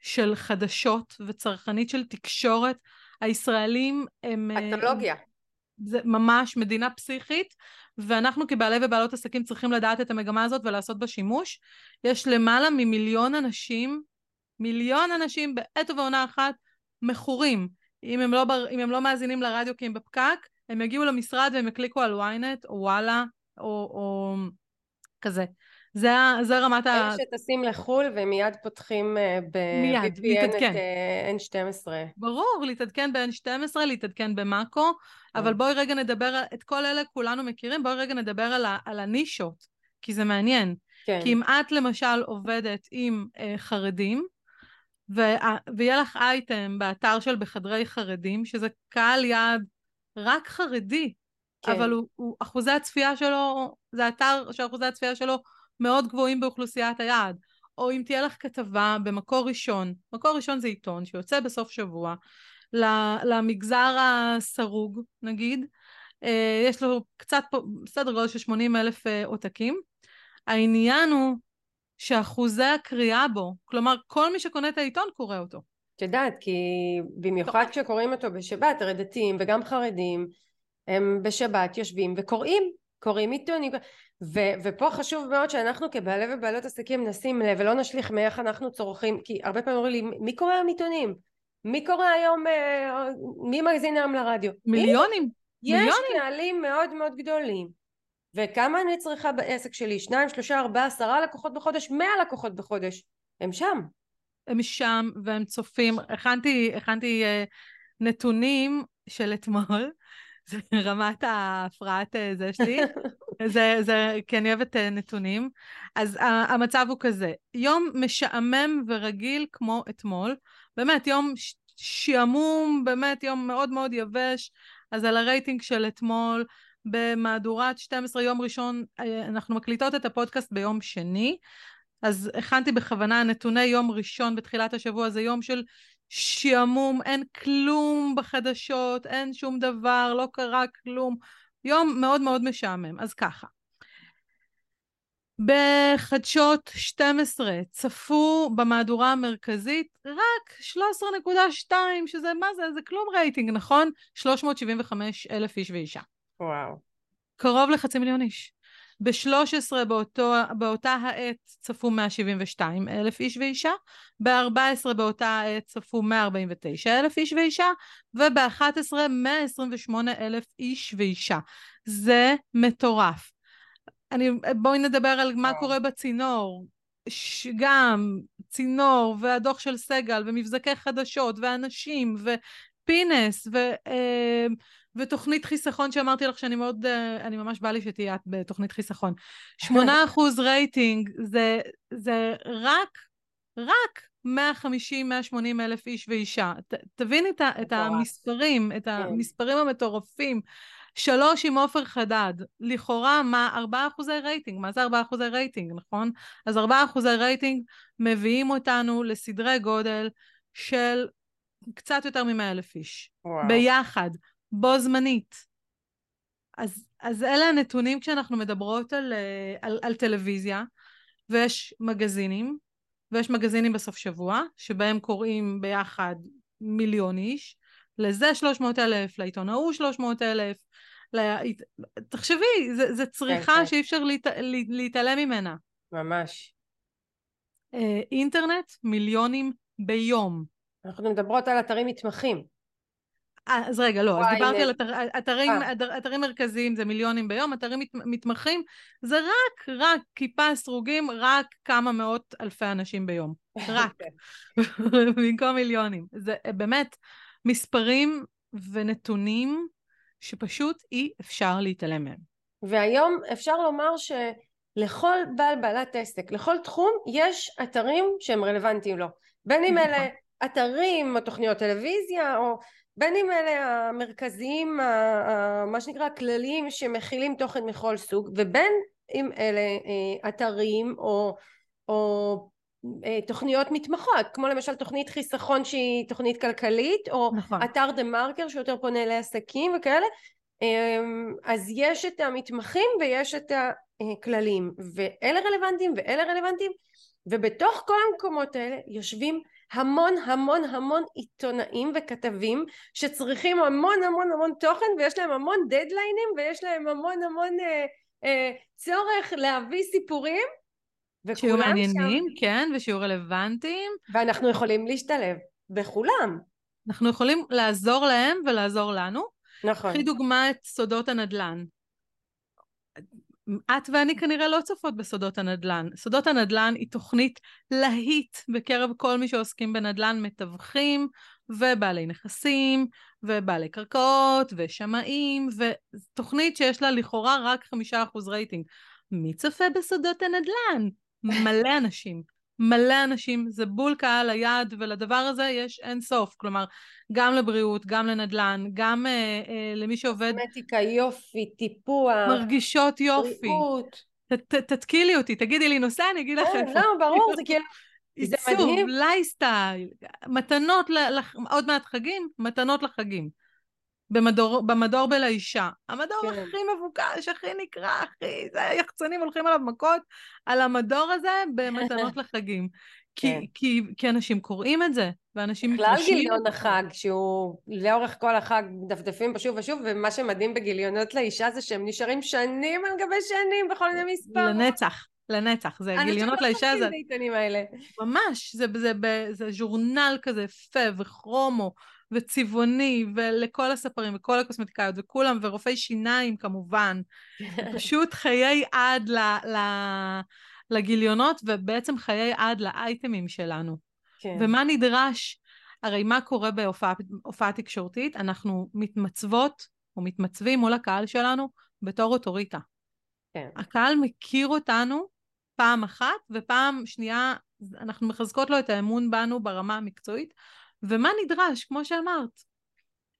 של חדשות, וצרכנית של תקשורת, הישראלים הם... אקטולוגיה. זה ממש מדינה פסיכית, ואנחנו כבעלי ובעלות עסקים צריכים לדעת את המגמה הזאת ולעשות בה שימוש. יש למעלה ממיליון אנשים, מיליון אנשים בעת ובעונה אחת מכורים. אם הם לא, אם הם לא מאזינים לרדיו כי הם בפקק, הם יגיעו למשרד והם יקליקו על ynet או וואלה או, או כזה. זה, זה רמת ה... שטסים לחול ומיד פותחים ב-וי פי אן את אן שתים עשרה. ברור, להתעדכן ב-אן שתים עשרה, להתעדכן במאקו, אבל בואי רגע נדבר, את כל אלה כולנו מכירים, בואי רגע נדבר על, ה, על הנישות, כי זה מעניין. כן. כי אם את למשל עובדת עם אה, חרדים, ו- ויהיה לך אייטם באתר של בחדרי חרדים, שזה קהל יעד רק חרדי, כן. אבל הוא, הוא, אחוזי הצפייה שלו, זה אתר שאחוזי הצפייה שלו מאוד גבוהים באוכלוסיית היעד. או אם תהיה לך כתבה במקור ראשון, מקור ראשון זה עיתון שיוצא בסוף שבוע, למגזר הסרוג נגיד, יש לו קצת סדר גודל של שמונים אלף עותקים, העניין הוא שאחוזי הקריאה בו, כלומר כל מי שקונה את העיתון קורא אותו. שדעת, כי במיוחד טוב. כשקוראים אותו בשבת, רדתיים וגם חרדים, הם בשבת יושבים וקוראים, קוראים עיתונים, ו- ופה חשוב מאוד שאנחנו כבעלי ובעלות עסקים נשים לב ולא נשליך מאיך אנחנו צורכים, כי הרבה פעמים אומרים לי, מי קורא עיתונים? מי קורא היום, מי מגזין היום לרדיו? מיליונים. יש מנהלים מאוד מאוד גדולים. וכמה אני צריכה בעסק שלי? שניים, שלושה, ארבעה, עשרה לקוחות בחודש, מאה לקוחות בחודש. הם שם. הם שם והם צופים. הכנתי, הכנתי נתונים של אתמול. זה רמת ההפרעת זה שלי. זה, זה, כי אני אוהבת נתונים. אז המצב הוא כזה. יום משעמם ורגיל כמו אתמול. באמת יום שיעמום, באמת יום מאוד מאוד יבש, אז על הרייטינג של אתמול, במהדורת שתים עשרה יום ראשון, אנחנו מקליטות את הפודקאסט ביום שני, אז הכנתי בכוונה נתוני יום ראשון בתחילת השבוע, זה יום של שיעמום, אין כלום בחדשות, אין שום דבר, לא קרה כלום, יום מאוד מאוד משעמם, אז ככה. בחדשות שתים עשרה צפו במהדורה המרכזית רק שלוש עשרה נקודה שתיים, שזה מה זה? זה כלום רייטינג, נכון? שלוש מאות שבעים וחמישה אלף איש ואישה. וואו. קרוב לחצי מיליון איש. ב-שלוש עשרה באותו, באותה העת צפו מאה שבעים ושניים אלף איש ואישה, ב-ארבע עשרה באותה העת צפו מאה ארבעים ותשעה אלף איש ואישה, וב-אחת עשרה מאה עשרים ושמונה אלף איש ואישה. זה מטורף. אני, בואי נדבר על מה קורה בצינור, גם צינור והדוח של סגל ומבזקי חדשות ואנשים ופינס ו, ותוכנית חיסכון שאמרתי לך שאני מאוד, אני ממש בא לי שתהיה את בתוכנית חיסכון. שמונה אחוז רייטינג זה, זה רק, רק מאה חמישים עד מאה שמונים אלף איש ואישה. ת, תבין את, את המספרים, את המספרים המטורפים. שלוש עם אופר חדד, לכאורה מה ארבעה אחוזי רייטינג, מה זה ארבעה אחוזי רייטינג, נכון? אז ארבעה אחוזי רייטינג מביאים אותנו לסדרי גודל של קצת יותר ממאה אלף איש, וואו. ביחד, בו זמנית. אז, אז אלה הנתונים כשאנחנו מדברות על, על, על טלוויזיה, ויש מגזינים, ויש מגזינים בסוף שבוע, שבהם קוראים ביחד מיליון איש, לזה שלוש מאות אלף, לעיתון ההוא שלוש מאות אלף, לה... תחשבי, זה, זה צריכה כן, שאי אפשר להת... להתעלם ממנה. ממש. אינטרנט, מיליונים ביום. אנחנו מדברות על אתרים מתמחים. אז רגע, לא, אז דיברתי על אתר... אתרים, אתרים מרכזיים, זה מיליונים ביום, אתרים מת... מתמחים, זה רק, רק כיפה סרוגים, רק כמה מאות אלפי אנשים ביום. רק. במקום מיליונים. זה באמת... מספרים ונתונים שפשוט אי אפשר להתעלם מהם. והיום אפשר לומר שלכל בעל בעלת עסק, לכל תחום יש אתרים שהם רלוונטיים לו. בין אם אלה אתרים או תוכניות טלוויזיה, או בין אם אלה המרכזיים, מה שנקרא כלליים שמכילים תוכן מכל סוג, ובין אם אלה אתרים או, או תוכניות מתמחות, כמו למשל תוכנית חיסכון שהיא תוכנית כלכלית, או נכון. אתר TheMarker שיותר פונה לעסקים וכאלה, אז יש את המתמחים ויש את הכללים, ואלה רלוונטיים ואלה רלוונטיים, ובתוך כל המקומות האלה יושבים המון המון המון עיתונאים וכתבים שצריכים המון המון המון תוכן, ויש להם המון דדליינים ויש להם המון המון אה, אה, צורך להביא סיפורים, שיהיו מעניינים, שם... כן, ושיהיו רלוונטיים. ואנחנו יכולים להשתלב בכולם. אנחנו יכולים לעזור להם ולעזור לנו. נכון. קחי דוגמה את סודות הנדל"ן. את ואני כנראה לא צופות בסודות הנדל"ן. סודות הנדל"ן היא תוכנית להיט בקרב כל מי שעוסקים בנדל"ן, מתווכים ובעלי נכסים ובעלי קרקעות ושמאים, ותוכנית שיש לה לכאורה רק חמישה אחוז רייטינג. מי צופה בסודות הנדל"ן? מלא אנשים. מלא אנשים, זה בול קהל היעד, ולדבר הזה יש אין סוף, כלומר, גם לבריאות, גם לנדלן, גם אה, אה, למי שעובד... מתמטיקה, יופי, טיפוח. מרגישות יופי. בריאות. ת, ת, תתקילי אותי, תגידי לי נושא, אני אגיד לך איפה. לא, ברור, זה כאילו... עיצוב, לייסטייל, מתנות, ל, לח, עוד מעט חגים, מתנות לחגים. במדור, במדור בלאישה, המדור כן. הכי מבוקש, הכי נקרא, הכי, זה יחצנים הולכים עליו מכות, על המדור הזה במתנות לחגים, כי, כן. כי, כי אנשים קוראים את זה, ואנשים מתרשים. בכלל גיליון החג, שהוא לאורך כל החג דפדפים בשוב ושוב, ומה שמדהים בגיליונות לאישה זה שהם נשארים שנים על גבי שנים, בכל מיני מספר. לנצח. לנצח, זה גיליונות לאישה, זה ממש, זה, זה, זה, זה ז'ורנל כזה יפה וכרומו וצבעוני, ולכל הספרים וכל הקוסמטיקאיות וכולם, ורופאי שיניים כמובן, פשוט חיי עד ל, ל, לגיליונות, ובעצם חיי עד לאייטמים שלנו. כן. ומה נדרש? הרי מה קורה בהופעה, הופעה תקשורתית? אנחנו מתמצבות או מתמצבים מול הקהל שלנו בתור אוטוריטה. כן. הקהל מכיר אותנו פעם אחת, ופעם שנייה אנחנו מחזקות לו את האמון בנו ברמה המקצועית, ומה נדרש, כמו שאמרת,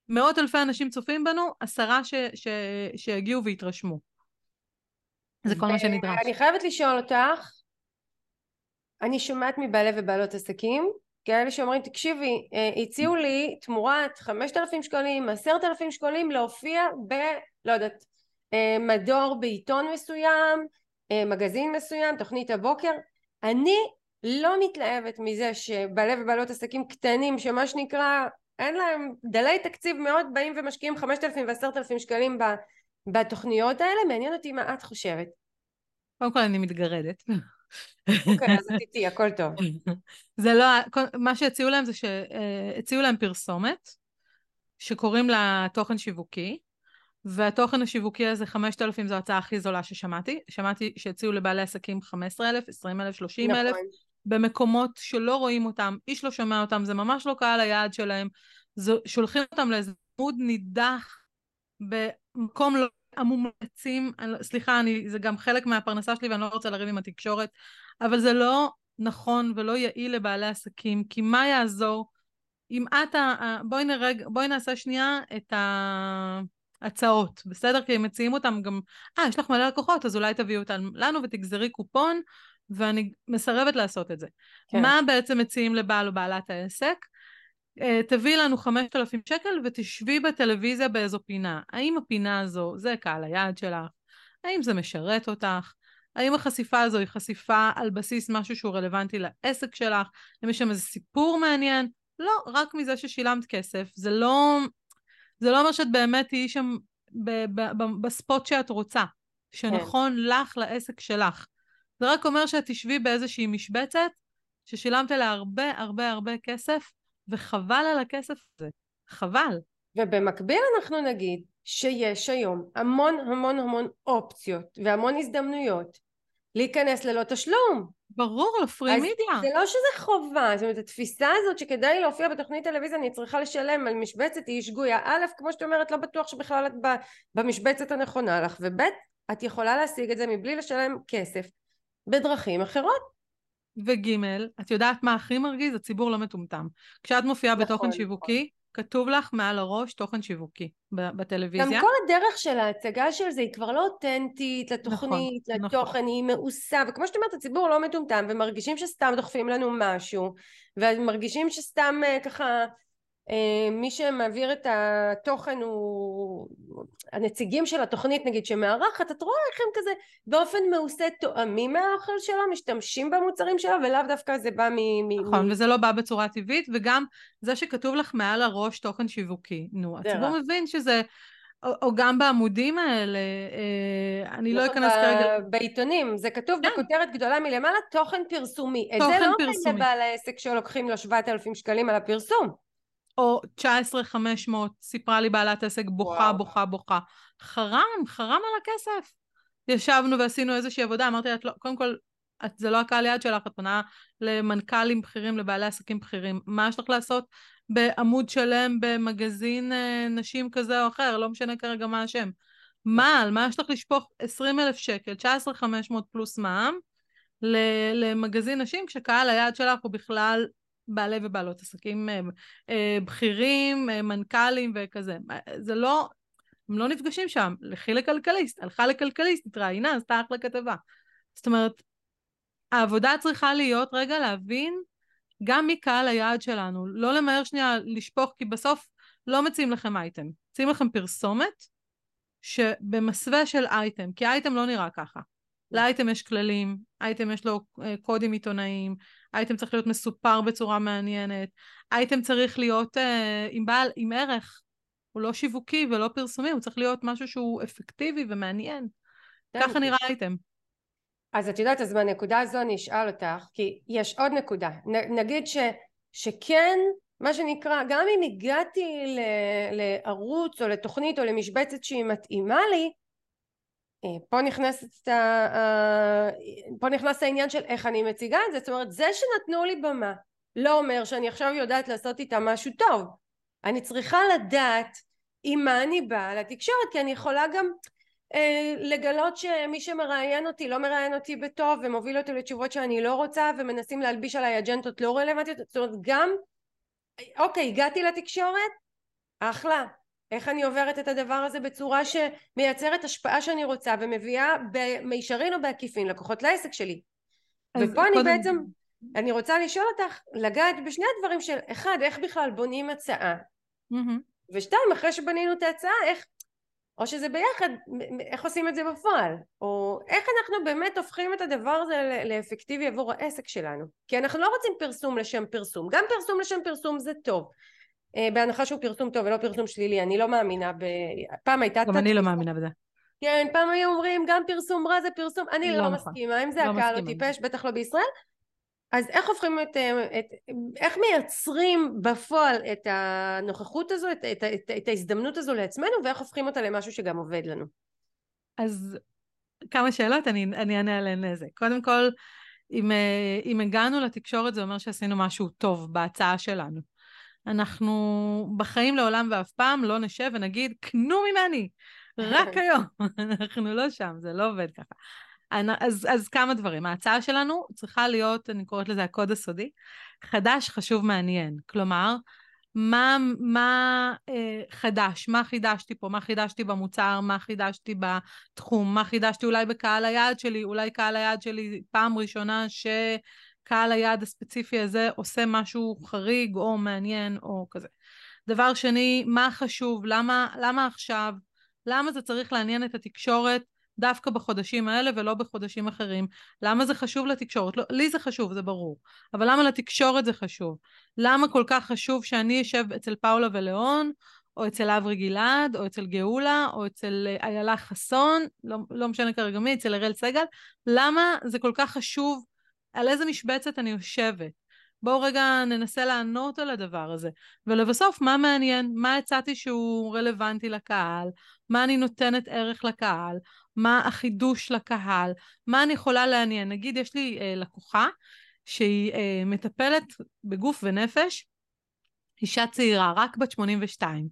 מאות אלפי אנשים צופים בנו, עשרה ש- ש- ש- שהגיעו והתרשמו. זה כל מה שנדרש. אני חייבת לשאול אותך, אני שומעת מבעלי ובעלות עסקים, כאלה שאומרים, תקשיבי, הציעו לי תמורת חמשת אלפים שקלים, עשרת אלפים שקלים להופיע ב... לא יודעת, מדור בעיתון מסוים, מגזין מסוים, תוכנית הבוקר. אני לא מתלהבת מזה שבעלי ובעלות עסקים קטנים, שמה שנקרא, אין להם דלי תקציב מאוד, באים ומשקיעים חמשת אלפים ו-עשרת אלפים שקלים בתוכניות האלה. מעניין אותי מה את חושבת. קודם כל אני מתגרדת. אוקיי, אז את איתי, הכל טוב. זה לא, מה שהציעו להם זה שהציעו להם פרסומת, שקוראים לה תוכן שיווקי, והתוכן השיווקי הזה, חמשת אלפים זו הצעה הכי זולה ששמעתי. שמעתי שהציעו לבעלי עסקים חמישה עשר אלף, עשרים אלף, שלושים אלף, נכון. במקומות שלא רואים אותם, איש לא שומע אותם, זה ממש לא קהל היעד שלהם, זו, שולחים אותם לאיזה עמוד נידח, במקום לא המומלצים, סליחה, אני, זה גם חלק מהפרנסה שלי, ואני לא רוצה לריב עם התקשורת, אבל זה לא נכון ולא יעיל לבעלי עסקים, כי מה יעזור? אם את, ה, בואי, נרג, בואי נעשה שנייה את ה... הצעות, בסדר? כי הם מציעים אותם גם, אה, יש לך מלא לקוחות, אז אולי תביאו אותם לנו ותגזרי קופון, ואני מסרבת לעשות את זה. כן. מה בעצם מציעים לבעל או בעלת העסק? תביא לנו חמשת אלפים שקל ותשבי בטלוויזיה באיזו פינה. האם הפינה הזו, זה קהל היעד שלך? האם זה משרת אותך? האם החשיפה הזו היא חשיפה על בסיס משהו שהוא רלוונטי לעסק שלך? אם יש שם איזה סיפור מעניין? לא, רק מזה ששילמת כסף. זה לא... זה לא אומר שאת באמת תהיי שם ב- ב- ב- בספוט שאת רוצה, שנכון כן. לך לעסק שלך. זה רק אומר שאת תשבי באיזושהי משבצת, ששילמת לה הרבה הרבה הרבה כסף, וחבל על הכסף הזה, חבל. ובמקביל אנחנו נגיד שיש היום המון המון המון אופציות, והמון הזדמנויות, להיכנס ללא תשלום. ברור, לפרימידיה. אז זה לא שזה חובה, זאת אומרת, התפיסה הזאת שכדאי להופיע בתוכנית טלוויזיה, אני צריכה לשלם על משבצת, היא שגויה. א', כמו שאת אומרת, לא בטוח שבכלל את במשבצת הנכונה לך, וב', את יכולה להשיג את זה מבלי לשלם כסף, בדרכים אחרות. וג', את יודעת מה הכי מרגיז? הציבור לא מטומטם. כשאת מופיעה בתוכן שיווקי, כתוב לך מעל הראש תוכן שיווקי בטלוויזיה. גם כל הדרך של ההצגה של זה היא כבר לא אותנטית לתוכנית, נכון, לתוכן, נכון. היא מאוסה, וכמו שאת אומרת הציבור לא מטומטם, ומרגישים שסתם דוחפים לנו משהו, ומרגישים שסתם ככה, מי שמעביר את התוכן הוא הנציגים של התוכנית נגיד שמערכת, את רואה איך הם כזה באופן מעושה תואמים מהאוכל שלו, משתמשים במוצרים שלו, ולאו דווקא זה בא מ... נכון, מ... וזה לא בא בצורה טבעית, וגם זה שכתוב לך מעל הראש תוכן שיווקי, נו, הציבור מבין שזה, או, או גם בעמודים האלה, אני לא אכנס כרגע... בעיתונים, זה כתוב yeah. בכותרת גדולה מלמעלה, תוכן פרסומי, תוכן את זה לא פרסומי. זה בעל העסק שלוקחים לו שבעת אלפים שקלים על הפרסום. או תשע עשרה אלף וחמש מאות, סיפרה לי בעלת עסק, בוכה, וואו. בוכה, בוכה. חרם, חרם על הכסף. ישבנו ועשינו איזושהי עבודה, אמרתי לה, לא, קודם כל, את, זה לא הקהל יעד שלך, את פונה למנכ"לים בכירים, לבעלי עסקים בכירים, מה יש לך לעשות בעמוד שלם, במגזין נשים כזה או אחר, לא משנה כרגע מה השם, מה, על מה יש לך לשפוך עשרים אלף שקל, תשע עשרה אלף וחמש מאות פלוס מע"מ, למגזין נשים, כשקהל היעד שלך הוא בכלל בעלי ובעלות עסקים בכירים, מנכ"לים וכזה, זה לא, הם לא נפגשים שם, לכי לכלכליסט, הלכה לכלכליסט, התראיינה, עשתה אחלה כתבה, זאת אומרת, העבודה צריכה להיות רגע להבין גם מי קהל היעד שלנו, לא למהר שנייה לשפוך, כי בסוף לא מציעים לכם אייטם, מציעים לכם פרסומת שבמסווה של אייטם, כי אייטם לא נראה ככה, לאייטם יש כללים, אייטם יש לו קודים עיתונאיים, אייטם צריך להיות מסופר בצורה מעניינת, אייטם צריך להיות אה, עם בעל, עם ערך, הוא לא שיווקי ולא פרסומי, הוא צריך להיות משהו שהוא אפקטיבי ומעניין, ככה נראה אייטם. אז את יודעת, אז בנקודה הזו אני אשאל אותך, כי יש עוד נקודה, נ, נגיד ש, שכן, מה שנקרא, גם אם הגעתי ל, לערוץ או לתוכנית או למשבצת שהיא מתאימה לי, פה נכנס, פה נכנס העניין של איך אני מציגה את זה, זאת אומרת, זה שנתנו לי במה, לא אומר שאני עכשיו יודעת לעשות איתה משהו טוב, אני צריכה לדעת עם מה אני באה לתקשורת, כי אני יכולה גם לגלות שמי שמראיין אותי לא מראיין אותי בטוב ומוביל אותי לתשובות שאני לא רוצה ומנסים להלביש עליי אג'נדות לא רלוונטיות, זאת אומרת גם אוקיי הגעתי לתקשורת אחלה, איך אני עוברת את הדבר הזה בצורה שמייצרת השפעה שאני רוצה ומביאה במישרין או בעקיפין לקוחות לעסק שלי. ופה אני קודם... בעצם אני רוצה לשאול אותך לגעת בשני הדברים של אחד איך בכלל בונים הצעה mm-hmm. ושתיים אחרי שבנינו את ההצעה איך או שזה ביחד, איך עושים את זה בפועל, או איך אנחנו באמת הופכים את הדבר הזה לאפקטיבי עבור העסק שלנו, כי אנחנו לא רוצים פרסום לשם פרסום, גם פרסום לשם פרסום זה טוב, בהנחה שהוא פרסום טוב ולא פרסום שלילי, אני לא מאמינה, ב... פעם הייתה... גם אני לא מאמינה בזה. כן, פעם היו אומרים, גם פרסום רע זה פרסום, אני לא מסכימה, אם זה הקהל לא טיפש, בטח לא בישראל, אז איך הופכים את, איך מייצרים בפועל את הנוכחות הזו, את, את, את, את ההזדמנות הזו לעצמנו, ואיך הופכים אותה למשהו שגם עובד לנו? אז כמה שאלות, אני, אני אענה עליהן לזה. קודם כל, אם, אם הגענו לתקשורת, זה אומר שעשינו משהו טוב בהצעה שלנו. אנחנו בחיים לעולם ואף פעם לא נשב ונגיד, קנו ממני, רק היום. אנחנו לא שם, זה לא עובד ככה. אז, אז כמה דברים, ההצעה שלנו צריכה להיות, אני קוראת לזה הקוד הסודי, חדש, חשוב, מעניין, כלומר, מה, מה אה, חדש, מה חידשתי פה, מה חידשתי במוצר, מה חידשתי בתחום, מה חידשתי אולי בקהל היעד שלי, אולי קהל היעד שלי פעם ראשונה שקהל היעד הספציפי הזה עושה משהו חריג או מעניין או כזה. דבר שני, מה חשוב, למה, למה עכשיו, למה זה צריך לעניין את התקשורת, דווקא בחודשים האלה ולא בחודשים אחרים. למה זה חשוב לתקשורת? לא, לי זה חשוב, זה ברור. אבל למה לתקשורת זה חשוב? למה כל כך חשוב שאני אשב אצל פאולה ולאון, או אצל אברי גלעד, או אצל גאולה, או אצל איילה חסון, לא, לא משנה כרגע מי, אצל ראל סגל? למה זה כל כך חשוב? על איזה משבצת אני יושבת? בואו רגע ננסה לענות על הדבר הזה. ולבסוף, מה מעניין? מה הצעתי שהוא רלוונטי לקהל? מה אני נותנת ערך לקהל? מה החידוש לקהל? מה אני יכולה לעניין? נגיד, יש לי אה, לקוחה שהיא אה, מטפלת בגוף ונפש, אישה צעירה, רק בת שמונים ושתיים.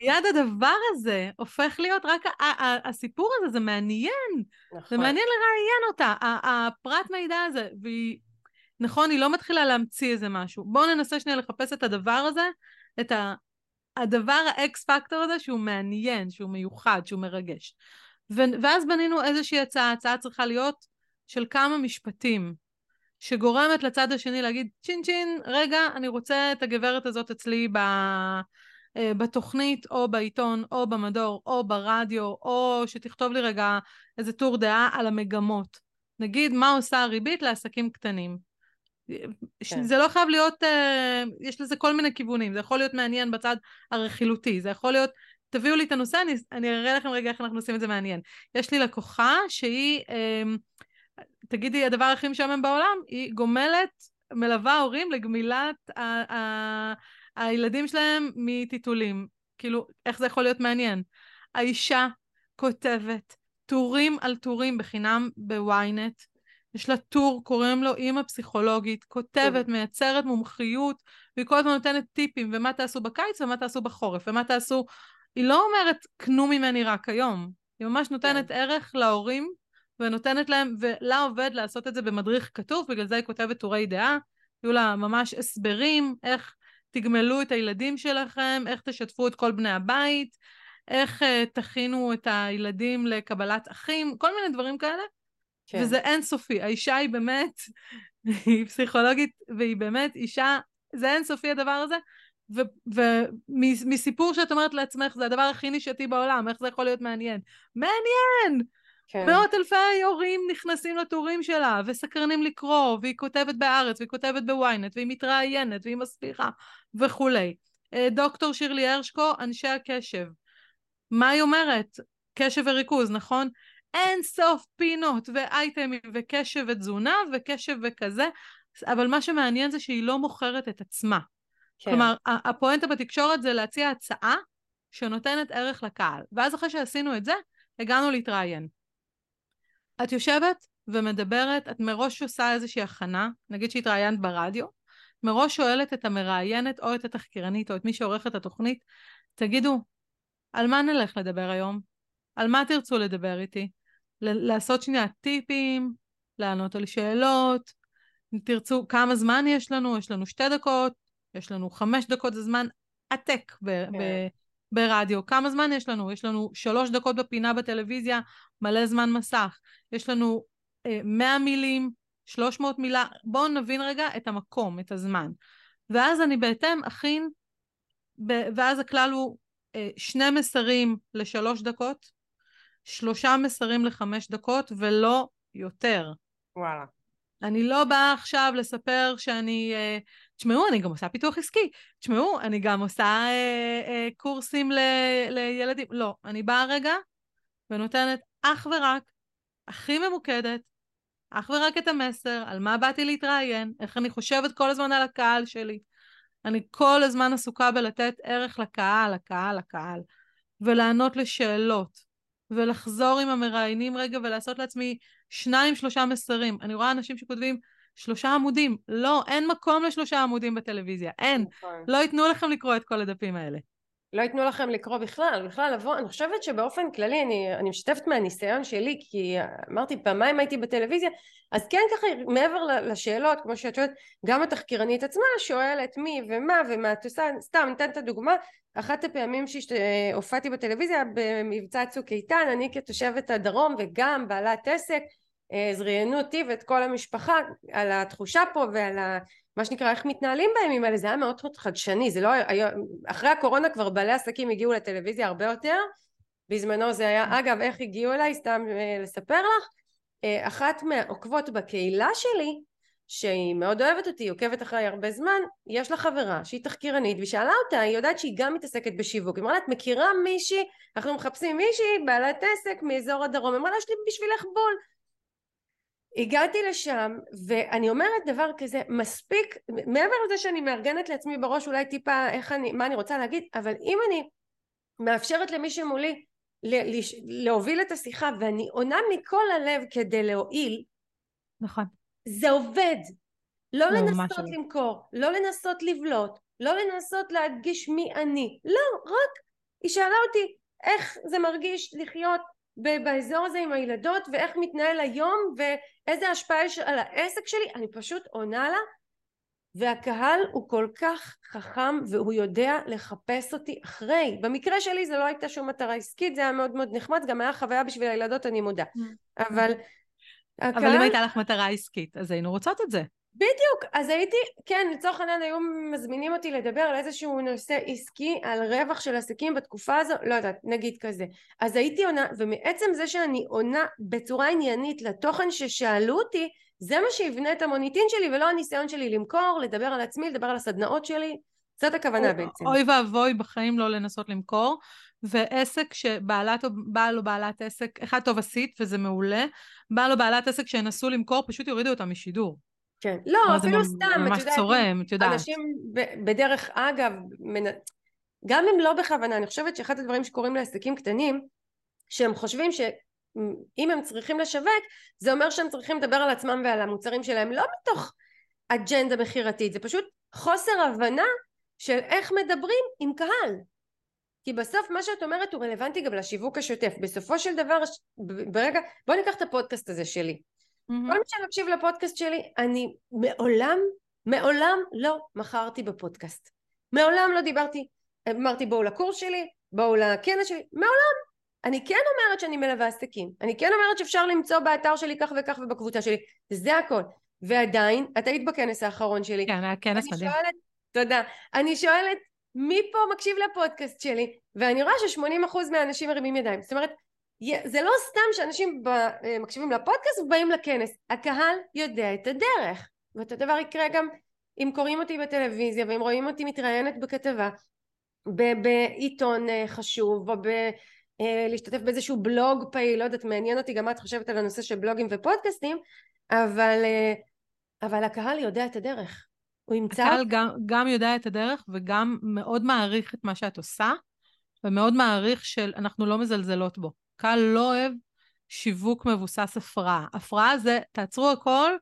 יד הדבר הזה הופך להיות רק, ה- ה- הסיפור הזה זה מעניין. נכון. זה מעניין לראיין אותה. ה- הפרט מידע הזה, והיא... נכון, היא לא מתחילה להמציא איזה משהו. בואו ננסה שנייה לחפש את הדבר הזה, את הדבר האקס-פקטור הזה, שהוא מעניין, שהוא מיוחד, שהוא מרגש. ו- ואז בנינו איזושהי הצעה, הצעה צריכה להיות של כמה משפטים, שגורמת לצד השני להגיד, צ'ין צ'ין, רגע, אני רוצה את הגברת הזאת אצלי ב- בתוכנית, או בעיתון, או במדור, או ברדיו, או שתכתוב לי רגע איזה טור דעה על המגמות. נגיד, מה עושה הריבית לעסקים קטנים? כן. זה לא חייב להיות, יש לזה כל מיני כיוונים, זה יכול להיות מעניין בצד הרכילותי, זה יכול להיות, תביאו לי את הנושא, אני, אני אראה לכם רגע איך אנחנו עושים את זה מעניין. יש לי לקוחה שהיא, תגידי, הדבר הכי משעמם בעולם, היא גומלת, מלווה הורים לגמילת ה, ה, ה, הילדים שלהם מטיטולים. כאילו, איך זה יכול להיות מעניין? האישה כותבת טורים על טורים בחינם בוויינט, יש לה טור, קוראים לו אימא פסיכולוגית, כותבת, מייצרת מומחיות, והיא כל הזמן נותנת טיפים, ומה תעשו בקיץ, ומה תעשו בחורף, ומה תעשו, היא לא אומרת, קנו ממני רק היום, היא ממש נותנת ערך להורים, ונותנת להם, ולה עובד לעשות את זה במדריך כתוב, בגלל זה היא כותבת טורי דעה, יהיו לה ממש הסברים, איך תגמלו את הילדים שלכם, איך תשתפו את כל בני הבית, איך uh, תכינו את הילדים לקבלת אחים, כל מיני דברים כאלה, כן. וזה אינסופי, האישה היא באמת, היא פסיכולוגית, והיא באמת אישה, זה אינסופי הדבר הזה, ומסיפור ו- שאת אומרת לעצמך, זה הדבר הכי נישתי בעולם, איך זה יכול להיות מעניין? מעניין! כן. מאות אלפי הורים נכנסים לטורים שלה, וסקרנים לקרוא, והיא כותבת בארץ, והיא כותבת בוויינט, והיא מתראיינת, והיא מספיחה, וכו'. דוקטור שירלי הרשקו, אנשי הקשב. מה היא אומרת? קשב וריכוז, נכון? אין סוף פינות ואייטמים וקשב ותזונה וקשב וכזה, אבל מה שמעניין זה שהיא לא מוכרת את עצמה. כן. כלומר, הפואנטה בתקשורת זה להציע הצעה שנותנת ערך לקהל. ואז אחרי שעשינו את זה, הגענו להתראיין. את יושבת ומדברת, את מראש עושה איזושהי הכנה, נגיד שהתראיינת ברדיו, מראש שואלת את המראיינת או את התחקירנית או את מי שעורך את התוכנית, תגידו, על מה נלך לדבר היום? על מה תרצו לדבר איתי? ל- לעשות שנייה טיפים, לענות על שאלות, תרצו כמה זמן יש לנו, יש לנו שתי דקות, יש לנו חמש דקות, זה זמן עתק ב- okay. ב- ברדיו, כמה זמן יש לנו? יש לנו שלוש דקות בפינה בטלוויזיה, מלא זמן מסך, יש לנו אה, מאה מילים, שלוש מאות מילה, בואו נבין רגע את המקום, את הזמן, ואז אני בהתאם אכין, ב- ואז הכלל הוא, שני מסרים לשלוש דקות, שלושה מסרים לחמש דקות, ולא יותר. וואלה. אני לא באה עכשיו לספר שאני, תשמעו, אני גם עושה פיתוח עסקי, תשמעו, אני גם עושה קורסים ל- לילדים, לא, אני באה רגע, ונותנת אך ורק, הכי ממוקדת, אך ורק את המסר, על מה באתי להתראיין, איך אני חושבת כל הזמן על הקהל שלי, אני כל הזמן עסוקה בלתת ערך לקהל, לקהל, לקהל, ולענות לשאלות, ולחזור עם המראיינים רגע, ולעשות לעצמי שניים, שלושה מסרים. אני רואה אנשים שכותבים שלושה עמודים. לא, אין מקום לשלושה עמודים בטלוויזיה. אין. לא ייתנו לכם לקרוא את כל הדפים האלה. לא ייתנו לכם לקרוא בכלל. בכלל לבוא, אני חושבת שבאופן כללי, אני, אני משתפת מהניסיון שלי, כי אמרתי, פעמיים הייתי בטלוויזיה, אז כן ככה, מעבר לשאלות, כמו שאת שואלת, גם התחקירנית עצמה שואלת מי ומה ומה, סתם, נתן את הדוגמה, אחת הפעמים שהופעתי בטלוויזיה, במבצע צוק איתן, אני כתושבת הדרום, וגם בעלת עסק, זריינו אותי ואת כל המשפחה, על התחושה פה ועל ה... מה שנקרא, איך מתנהלים בימים האלה, זה היה מאוד חדשני, זה לא, אחרי הקורונה כבר בעלי עסקים הגיעו לטלוויזיה הרבה יותר, בזמנו זה היה, אגב, איך הגיעו אליי, סתם לספר לך, אחת מהעוקבות בקהילה שלי, שהיא מאוד אוהבת אותי, עוקבת אחרי הרבה זמן, יש לה חברה שהיא תחקירנית, ושאלה אותה, היא יודעת שהיא גם מתעסקת בשיווק, היא אמרה לה, את מכירה מישהי, אנחנו מחפשים מישהי, בעלת עסק מאזור הדרום, אמרה לה, יש לי בשבילך בול, הגעתי לשם, ואני אומרת דבר כזה, מספיק, מעבר לזה שאני מארגנת לעצמי בראש, אולי טיפה איך אני, מה אני רוצה להגיד, אבל אם אני מאפשרת למי שמולי להוביל את השיחה, ואני עונה מכל הלב כדי להועיל, נכון. זה עובד. לא לנסות למכור, לא לנסות לבלוט, לא לנסות להדגיש מי אני. לא, רק היא שאלה אותי, איך זה מרגיש לחיות באזור הזה עם הילדות, ואיך מתנהל היום, ואיזה השפעה יש על העסק שלי, אני פשוט עונה לה, והקהל הוא כל כך חכם, והוא יודע לחפש אותי אחרי, במקרה שלי זה לא הייתה שום מטרה עסקית, זה היה מאוד מאוד נחמד, גם היה חוויה בשביל הילדות, אני מודה, אבל, הקהל... אבל אם הייתה לך מטרה עסקית, אז היינו רוצות את זה, בדיוק, אז הייתי, כן, לצורך העניין היום מזמינים אותי לדבר על איזשהו נושא עסקי, על רווח של עסקים בתקופה הזו, לא יודעת, נגיד כזה. אז הייתי עונה, ומעצם זה שאני עונה בצורה עניינית לתוכן ששאלו אותי, זה מה שיבנה את המוניטין שלי, ולא הניסיון שלי למכור, לדבר על עצמי, לדבר על הסדנאות שלי, זאת הכוונה בעצם. אוי ואבוי בחיים לא לנסות למכור, ועסק שבעלת או בעל או בעלת עסק, אחד טוב עשית, וזה מעולה, בעל או בעלת עסק שינסו למכור, פשוט יורידו אותם משידור. כן. לא, אפילו סתם, את יודעת, אנשים בדרך אגב, גם אם לא בכוונה, אני חושבת שאחד הדברים שקוראים לעסקים קטנים, שהם חושבים אם הם צריכים לשווק, זה אומר שהם צריכים לדבר על עצמם ועל המוצרים שלהם, לא מתוך אג'נדה מחירתית, זה פשוט חוסר הבנה של איך מדברים עם קהל. כי בסוף מה שאת אומרת הוא רלוונטי גם לשיווק השוטף. בסופו של דבר, ברגע, בוא ניקח את הפודקאסט הזה שלי. Mm-hmm. כל מי שמקשיב לפודקאסט שלי, אני מעולם, מעולם לא מכרתי בפודקאסט. מעולם לא דיברתי, אמרתי בואו לקורס שלי, בואו לכנס שלי, מעולם. אני כן אומרת שאני מלווה עסקים, אני כן אומרת שאפשר למצוא באתר שלי כך וכך ובקבוצה שלי, זה הכל. ועדיין, את היית בכנס האחרון שלי. כן, הכנס מדהים. תודה. אני שואלת, מי פה מקשיב לפודקאסט שלי? ואני רואה ש-שמונים אחוז מהאנשים מרימים ידיים. זאת אומרת, זה לא סתם שאנשים מקשיבים לפודקאסט ובאים לכנס. הקהל יודע את הדרך. ואותו דבר יקרה גם אם קוראים אותי בטלוויזיה, ואם רואים אותי מתראיינת בכתבה, בעיתון חשוב, או להשתתף באיזשהו בלוג פעיל, לא יודעת, מעניין אותי גם מה את חושבת על הנושא של בלוגים ופודקאסטים, אבל, אבל הקהל יודע את הדרך. הוא ימצא... הקהל גם, גם יודע את הדרך, וגם מאוד מעריך את מה שאת עושה, ומאוד מעריך של אנחנו לא מזלזלות בו. קהל לא אוהב שיווק מבוסס הפרעה. הפרעה זה, תעצרו הכל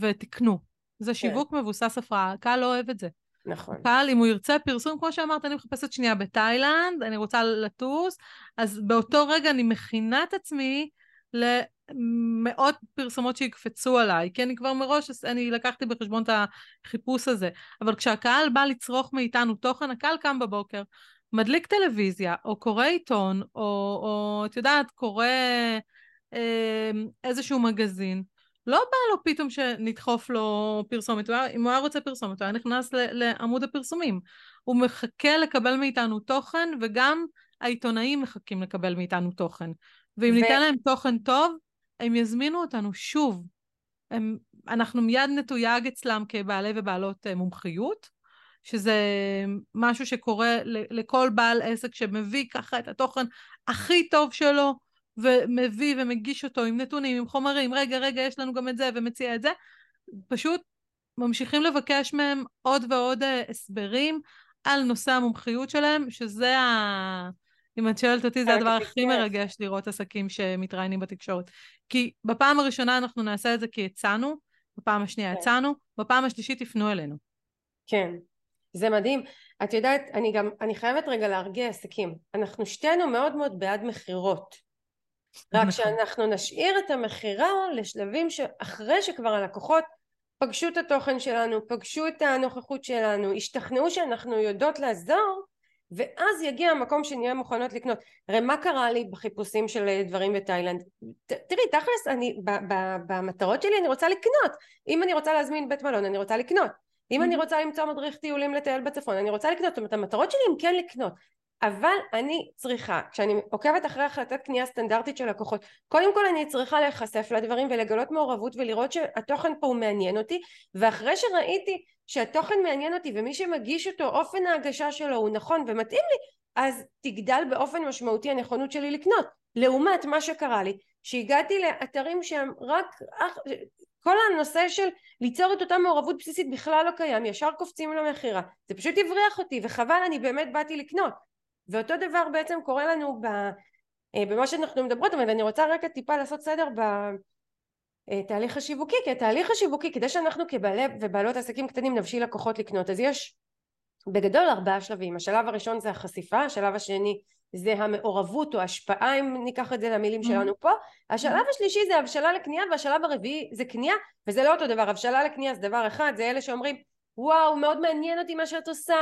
ותקנו. זה שיווק כן. מבוסס הפרעה. הקהל לא אוהב את זה. נכון. קהל, אם הוא ירצה פרסום, כמו שאמרת, אני מחפשת שנייה בתאילנד, אני רוצה לטוס, אז באותו רגע אני מכינה את עצמי ל... מאות פרסומות שיקפצו עליי, כי אני כבר מראש, אני לקחתי בחשבון את החיפוש הזה, אבל כשהקהל בא לצרוך מאיתנו תוכן, הקהל קם בבוקר, מדליק טלוויזיה, או קורא עיתון, או, או את יודעת, קורא אה, איזשהו מגזין, לא בא לו פתאום שנדחוף לו פרסומת, אם הוא היה רוצה פרסומת, הוא היה נכנס לעמוד הפרסומים, הוא מחכה לקבל מאיתנו תוכן, וגם העיתונאים מחכים לקבל מאיתנו תוכן, ואם ו... ניתן להם תוכן טוב, הם יזמינו אותנו שוב, הם, אנחנו מיד נתויג אצלם כבעלי ובעלות מומחיות, שזה משהו שקורה לכל בעל עסק שמביא ככה את התוכן הכי טוב שלו, ומביא ומגיש אותו עם נתונים, עם חומרים, רגע, רגע, יש לנו גם את זה ומציע את זה, פשוט ממשיכים לבקש מהם עוד ועוד הסברים על נושא המומחיות שלהם, שזה ה... אם את שואלת אותי, זה הדבר הכי מרגש לראות עסקים שמתראיינים בתקשורת. כי בפעם הראשונה אנחנו נעשה את זה כי הצענו, בפעם השנייה הצענו, בפעם השלישית תפנו אלינו. כן, זה מדהים. את יודעת, אני גם, אני חייבת רגע להרגיע עסקים. אנחנו שתינו מאוד מאוד בעד מחירות. רק שאנחנו נשאיר את המחירה לשלבים שאחרי שכבר הלקוחות פגשו את התוכן שלנו, פגשו את הנוכחות שלנו, השתכנעו שאנחנו יודעות לעזור, ואז יגיע המקום שנהיה מוכנות לקנות. הרי מה קרה לי בחיפושים של דברים בתאילנד? ת, תראי, תכלס, אני, ב, ב, במטרות שלי אני רוצה לקנות. אם אני רוצה להזמין בית מלון, אני רוצה לקנות. אם mm-hmm. אני רוצה למצוא מדריך טיולים לטייל בצפון, אני רוצה לקנות. זאת אומרת, המטרות שלי הם כן לקנות. אבל אני צריכה, כשאני עוקבת אחרי החלטת קנייה סטנדרטית של לקוחות, קודם כל אני צריכה להיחשף לדברים ולגלות מעורבות ולראות שהתוכן פה הוא מעניין אותי, ואחרי שראיתי שהתוכן מעניין אותי ומי שמגיש אותו, אופן ההגשה שלו הוא נכון ומתאים לי, אז תגדל באופן משמעותי הנכונות שלי לקנות. לעומת מה שקרה לי, שהגעתי לאתרים שהם רק, כל הנושא של ליצור את אותה מעורבות בסיסית בכלל לא קיים, ישר קופצים למחירה. זה פשוט הבריח אותי, וחבל, אני באמת באתי לקנות. ואותו דבר בעצם קורה לנו במה שאנחנו מדברות, אבל אני רוצה רק טיפה לעשות סדר בתהליך השיווקי, כי התהליך השיווקי, כדי שאנחנו כבעלי ובעלות עסקים קטנים נבשיל לקוחות לקנות, אז יש בגדול ארבעה שלבים. השלב הראשון זה החשיפה, השלב השני זה המעורבות או השפעה, אם ניקח את זה למילים שלנו פה, השלב השלישי זה הבשלה לקנייה, והשלב הרביעי זה קנייה, וזה לא אותו דבר, הבשלה לקנייה זה דבר אחד, זה אלה שאומרים, וואו, מאוד מעניין אותי מה שאת עושה,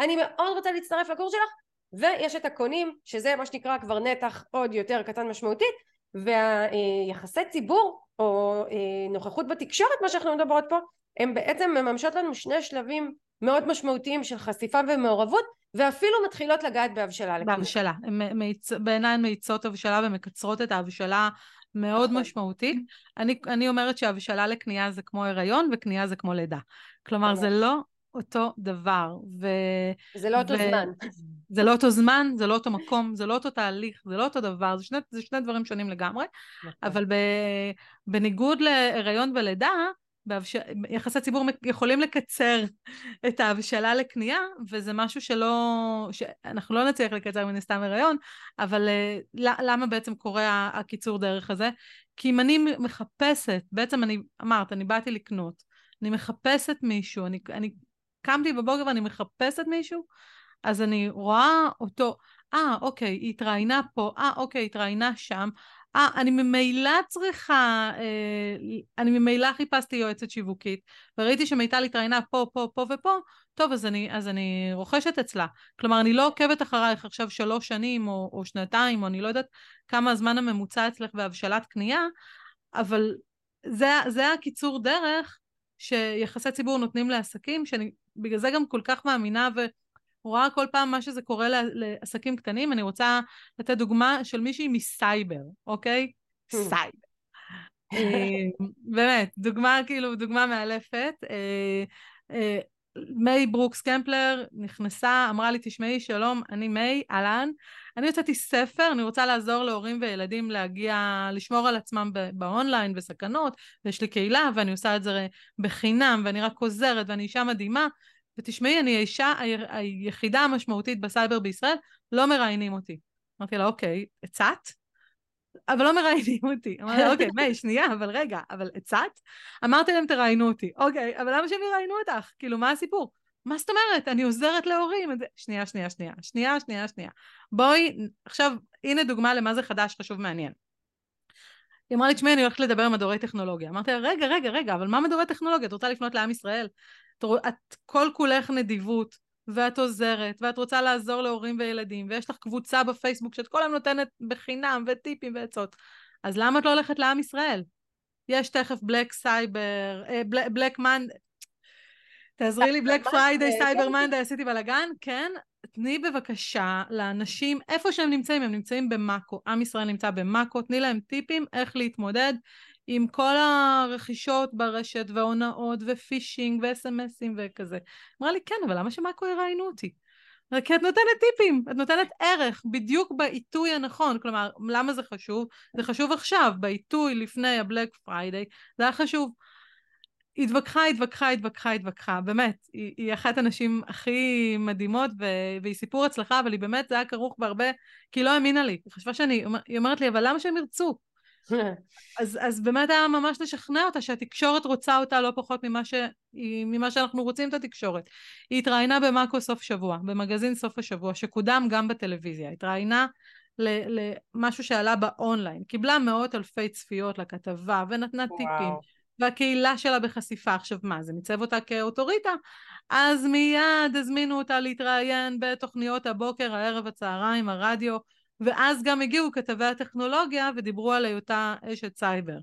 אני מאוד רוצה להצטרף לקורס שלך, ויש את הקונים, שזה מה שנקרא כבר נתח עוד יותר קטן משמעותית, והיחסי ציבור, או נוכחות בתקשורת, מה שאנחנו מדברות פה, הם בעצם מממשות לנו שני שלבים מאוד משמעותיים של חשיפה ומעורבות, ואפילו מתחילות לגעת בהבשלה. בהבשלה, בעיניי מיצות הבשלה ומקצרות את ההבשלה מאוד משמעותית. אני, אני אומרת שההבשלה לקנייה זה כמו הריון, וקנייה זה כמו לידה. כלומר, זה לא... אותו דבר, ו... זה לא אותו ו... זמן. זה לא אותו זמן, זה לא אותו מקום, זה לא אותו תהליך, זה לא אותו דבר, זה שני, זה שני דברים שונים לגמרי, אבל ב... בניגוד להיריון ולידה, בהבש... יחסי ציבור יכולים לקצר את ההבשלה לקנייה, וזה משהו שלא, שאנחנו לא נצליח לקצר מן הסתם הרעיון, אבל למה בעצם קורה הקיצור דרך הזה? כי אם אני מחפשת, בעצם אני אמרת, אני באתי לקנות, אני מחפשת מישהו, אני, אני קמתי בבוקר ואני מחפשת מישהו, אז אני רואה אותו, אה, אוקיי, היא התראינה פה, אה, אוקיי, היא התראינה שם, אה, אני ממילא צריכה, אה, אני ממילא חיפשתי יועצת שיווקית, וראיתי שמיטל התראינה פה, פה, פה ופה, טוב, אז אני, אז אני רוכשת אצלה. כלומר, אני לא עוקבת אחרייך עכשיו שלוש שנים, או, או שנתיים, או אני לא יודעת כמה הזמן הממוצע אצלך בהבשלת קנייה, אבל זה, זה הקיצור דרך שיחסי ציבור נותנים לעסקים, שאני בגלל זה גם כל כך מאמינה ו... רואה כל פעם מה שזה קורה לעסקים קטנים. אני רוצה לתת דוגמה של מישהי מסייבר, אוקיי? סייבר. באמת, דוגמה כאילו, דוגמה מאלפת. מיי ברוקס קמפלר נכנסה, אמרה לי, תשמעי, שלום, אני מיי, אלן. אני יוצאתי ספר, אני רוצה לעזור להורים וילדים להגיע, לשמור על עצמם באונליין וסכנות, ויש לי קהילה, ואני עושה את זה בחינם, ואני רק עוזרת, ואני אישה מדהימה. ותשמעי, אני האישה היחידה המשמעותית בסייבר בישראל, לא מראיינים אותי. אמרתי לה, אוקיי, הצעת? אבל לא מראיינים אותי. אמרתי לה, אוקיי, מי, שנייה, אבל רגע, אבל הצעת? אמרתי להם, תראיינו אותי. אוקיי, אבל למה שהם יראיינו אותך? כאילו, מה הסיפור? מה זאת אומרת? אני עוזרת להורים. שנייה, שנייה, שנייה, שנייה, שנייה, שנייה. בואי, עכשיו, הנה דוגמה למה זה חדש, חשוב, מעניין. היא אמרה לי, תשמעי, אני הולכת לדבר עם מדורי טכנולוגיה. אמרתי לה, רגע, רגע, רגע, אבל מה מדורי טכנולוגיה? את רוצה לפנות לעם ישראל? את כל כולך נדיבות, ואת עוזרת, ואת רוצה לעזור להורים וילדים, ויש לך קבוצה בפייסבוק שאת כל היום נותנת בחינם, וטיפים ועצות. אז למה את לא הולכת לעם ישראל? יש תכף בלק סייבר, בלק מנד, תעזרי לי, בלק פריידי, סייבר מנד, עשיתי בלגן, כן? תני בבקשה לאנשים, איפה שהם נמצאים, הם נמצאים במאקו, עם ישראל נמצא במאקו, תני להם טיפים איך להתמודד, עם כל הרכישות ברשת והונאות ופישינג וסמסים וכזה. אמרה לי, כן, אבל למה שמאקו יראיינו אותי? כי את נותנת טיפים, את נותנת ערך בדיוק בעיתוי הנכון. כלומר, למה זה חשוב? זה חשוב עכשיו, בעיתוי לפני הבלק פריידי, זה היה חשוב. התווכחה, התווכחה, התווכחה, התווכחה, באמת, היא, היא אחת הנשים הכי מדהימות, ו- והיא סיפור הצלחה, אבל היא באמת, זה היה כרוך בהרבה, כי היא לא האמינה לי, היא חשבה שאני, היא אומרת לי, אבל למה שהם ירצו? אז, אז באמת היה ממש לשכנע אותה שהתקשורת רוצה אותה לא פחות ממה, ש... ממה שאנחנו רוצים את התקשורת. היא התראיינה במאקו סוף שבוע, במגזין סוף השבוע, שקודם גם בטלוויזיה, התראיינה למשהו שעלה באונליין, קיבלה מאות אלפי צפיות לכתבה ונתנה וואו. טיפים, והקהילה שלה בחשיפה. עכשיו מה, זה ניצב אותה כאוטוריטה? אז מיד הזמינו אותה להתראיין בתוכניות הבוקר, הערב, הצהריים, הרדיו, ואז גם הגיעו כתבי הטכנולוגיה ודיברו על היותה אשת סייבר.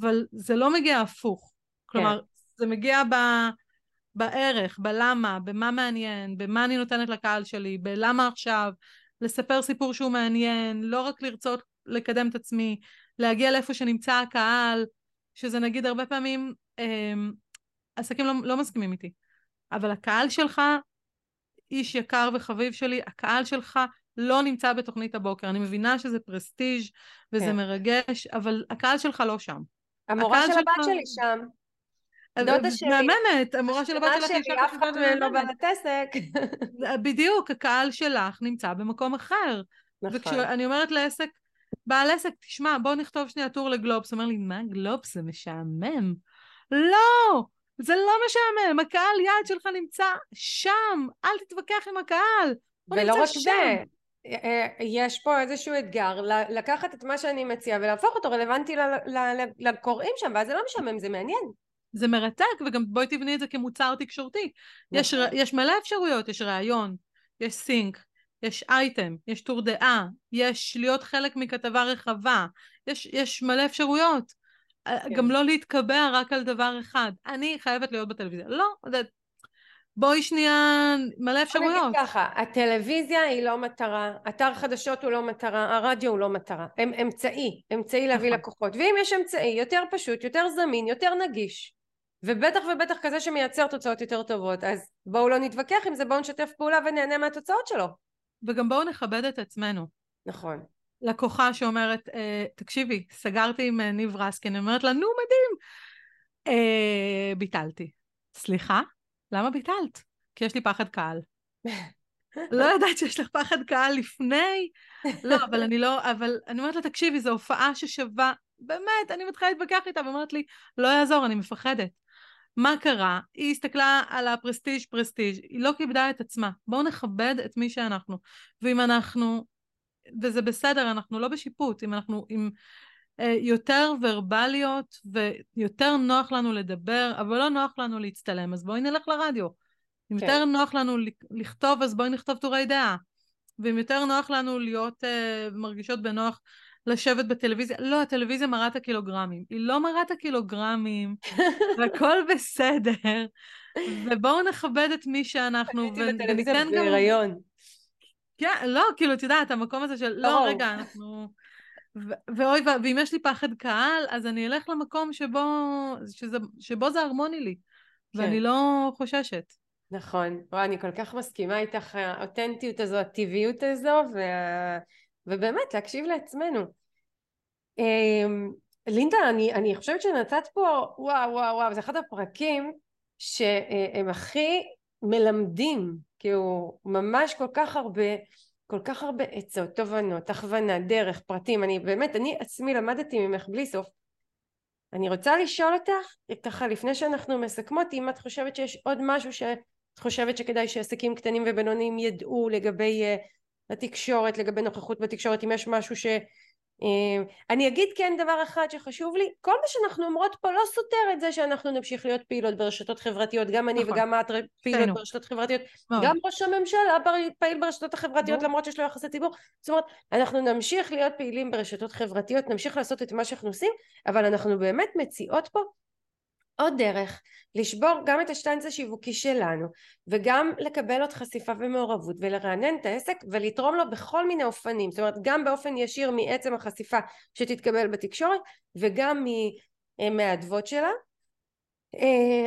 אבל זה לא מגיע הפוך. כלומר, זה מגיע ב... בערך, בלמה, במה מעניין, במה אני נותנת לקהל שלי, בלמה עכשיו, לספר סיפור שהוא מעניין, לא רק לרצות לקדם את עצמי, להגיע לאיפה שנמצא הקהל, שזה נגיד הרבה פעמים, אה, עסקים לא, לא מסכימים איתי. אבל הקהל שלך, איש יקר וחביב שלי, הקהל שלך, לא נמצא בתוכנית הבוקר. אני מבינה שזה פרסטיג' וזה כן. מרגש, אבל הקהל שלך לא שם. המורה של הבת שלי שם. דודה שלי. מאמנת, המורה של הבת שלך נשאר אף אחד לא בנתסק. בדיוק, הקהל שלך נמצא במקום אחר. נכון. וכשאני אומרת לעסק, בעל עסק, תשמע, בוא נכתוב שנייה טור לגלובס. אומר לי, מה גלובס? זה משעמם. לא! זה לא משעמם. הקהל יד שלך נמצא שם. אל תתווכח עם הקהל. ולא רק זה. יש פה איזשהו אתגר, לקחת את מה שאני מציעה ולהפוך אותו רלוונטי לקוראים שם, ואז זה לא משמם, זה מעניין. זה מרתק, וגם בואי תבני את זה כמוצר תקשורתי. יש, יש מלא אפשרויות, יש רעיון, יש סינק, יש אייטם, יש טור דעה, יש להיות חלק מכתבה רחבה, יש, יש מלא אפשרויות. גם לא להתקבע רק על דבר אחד. אני חייבת להיות בטלוויזיה. לא, זה... בואי שנייה, מלא אפשרויות. אני אגיד ככה, הטלוויזיה היא לא מטרה, אתר חדשות הוא לא מטרה, הרדיו הוא לא מטרה, הם אמצעי, אמצעי להביא לקוחות, ואם יש אמצעי יותר פשוט, יותר זמין, יותר נגיש, ובטח ובטח כזה שמייצר תוצאות יותר טובות, אז בואו לא נתווכח עם זה, בואו נשתף פעולה ונהנה מהתוצאות שלו. וגם בואו נכבד את עצמנו. נכון. לקוחה שאומרת, תקשיבי, סגרתי עם ניב רסקין, אומרת לה, נו מדהים, אה, ביטלתי. סליחה? למה ביטלת? כי יש לי פחד קהל. לא יודעת שיש לך פחד קהל לפני. לא, אבל אני לא, אבל אני אומרת לה, תקשיבי, זו הופעה ששווה, באמת, אני מתחילה להתבקח איתה, ואומרת לי, לא יעזור, אני מפחדת. מה קרה? היא הסתכלה על הפרסטיג' פרסטיג', היא לא כיבדה את עצמה. בואו נכבד את מי שאנחנו. ואם אנחנו, וזה בסדר, אנחנו לא בשיפוט, אם אנחנו עם אה, יותר ורבליות, ויותר נוח לנו לדבר, אבל לא נוח לנו להצטלם, אז בואי נלך לרדיו. אם יותר נוח לנו לכתוב, אז בואי נכתוב תורי דעה. ואם יותר נוח לנו להיות מרגישות בנוח לשבת בטלוויזיה, לא, הטלוויזיה מראה את הקילוגרמים. היא לא מראה את הקילוגרמים, והכל בסדר. ובואו נכבד את מי שאנחנו. בטלוויזיה בהיריון. כן, לא, כאילו, אתה יודעת, המקום הזה של, לא, רגע, אנחנו... ואוי, ואם יש לי פחד קהל, אז אני אלך למקום שבו זה הרמוני לי. ואני לא חוששת. נכון, וואי, אני כל כך מסכימה איתך, האותנטיות הזו, הטבעיות הזו, וה... ובאמת להקשיב לעצמנו. לינדה, אני, אני חושבת שנתת פה, וואו, וואו, וואו, זה אחד הפרקים שהם הכי מלמדים, כאילו ממש כל כך הרבה, כל כך הרבה עצות, תובנות, הכוונה, דרך, פרטים, אני באמת, אני עצמי למדתי ממך בלי סוף. אני רוצה לשאול אותך, ככה לפני שאנחנו מסכמות, אם את חושבת שיש עוד משהו ש... את חושבת שכדאי שעסקים קטנים ובינוניים ידעו לגבי uh, התקשורת, לגבי נוכחות בתקשורת, אם יש משהו ש... Uh, אני אגיד כן דבר אחד שחשוב לי, כל מה שאנחנו אומרות פה לא סותר את זה שאנחנו נמשיך להיות פעילות ברשתות חברתיות, גם אני נכון. וגם את פעילות שיינו. ברשתות חברתיות, נכון. גם ראש הממשלה פעיל ברשתות החברתיות, נכון. למרות שיש לו יחסי ציבור, זאת אומרת, אנחנו נמשיך להיות פעילים ברשתות חברתיות, נמשיך לעשות את מה שאנחנו עושים, אבל אנחנו באמת מציעות פה עוד דרך לשבור גם את השטנץ השיווקי שלנו, וגם לקבל עוד חשיפה ומעורבות, ולרענן את העסק, ולתרום לו בכל מיני אופנים, זאת אומרת, גם באופן ישיר מעצם החשיפה שתתקבל בתקשורת, וגם מהעדבות שלה.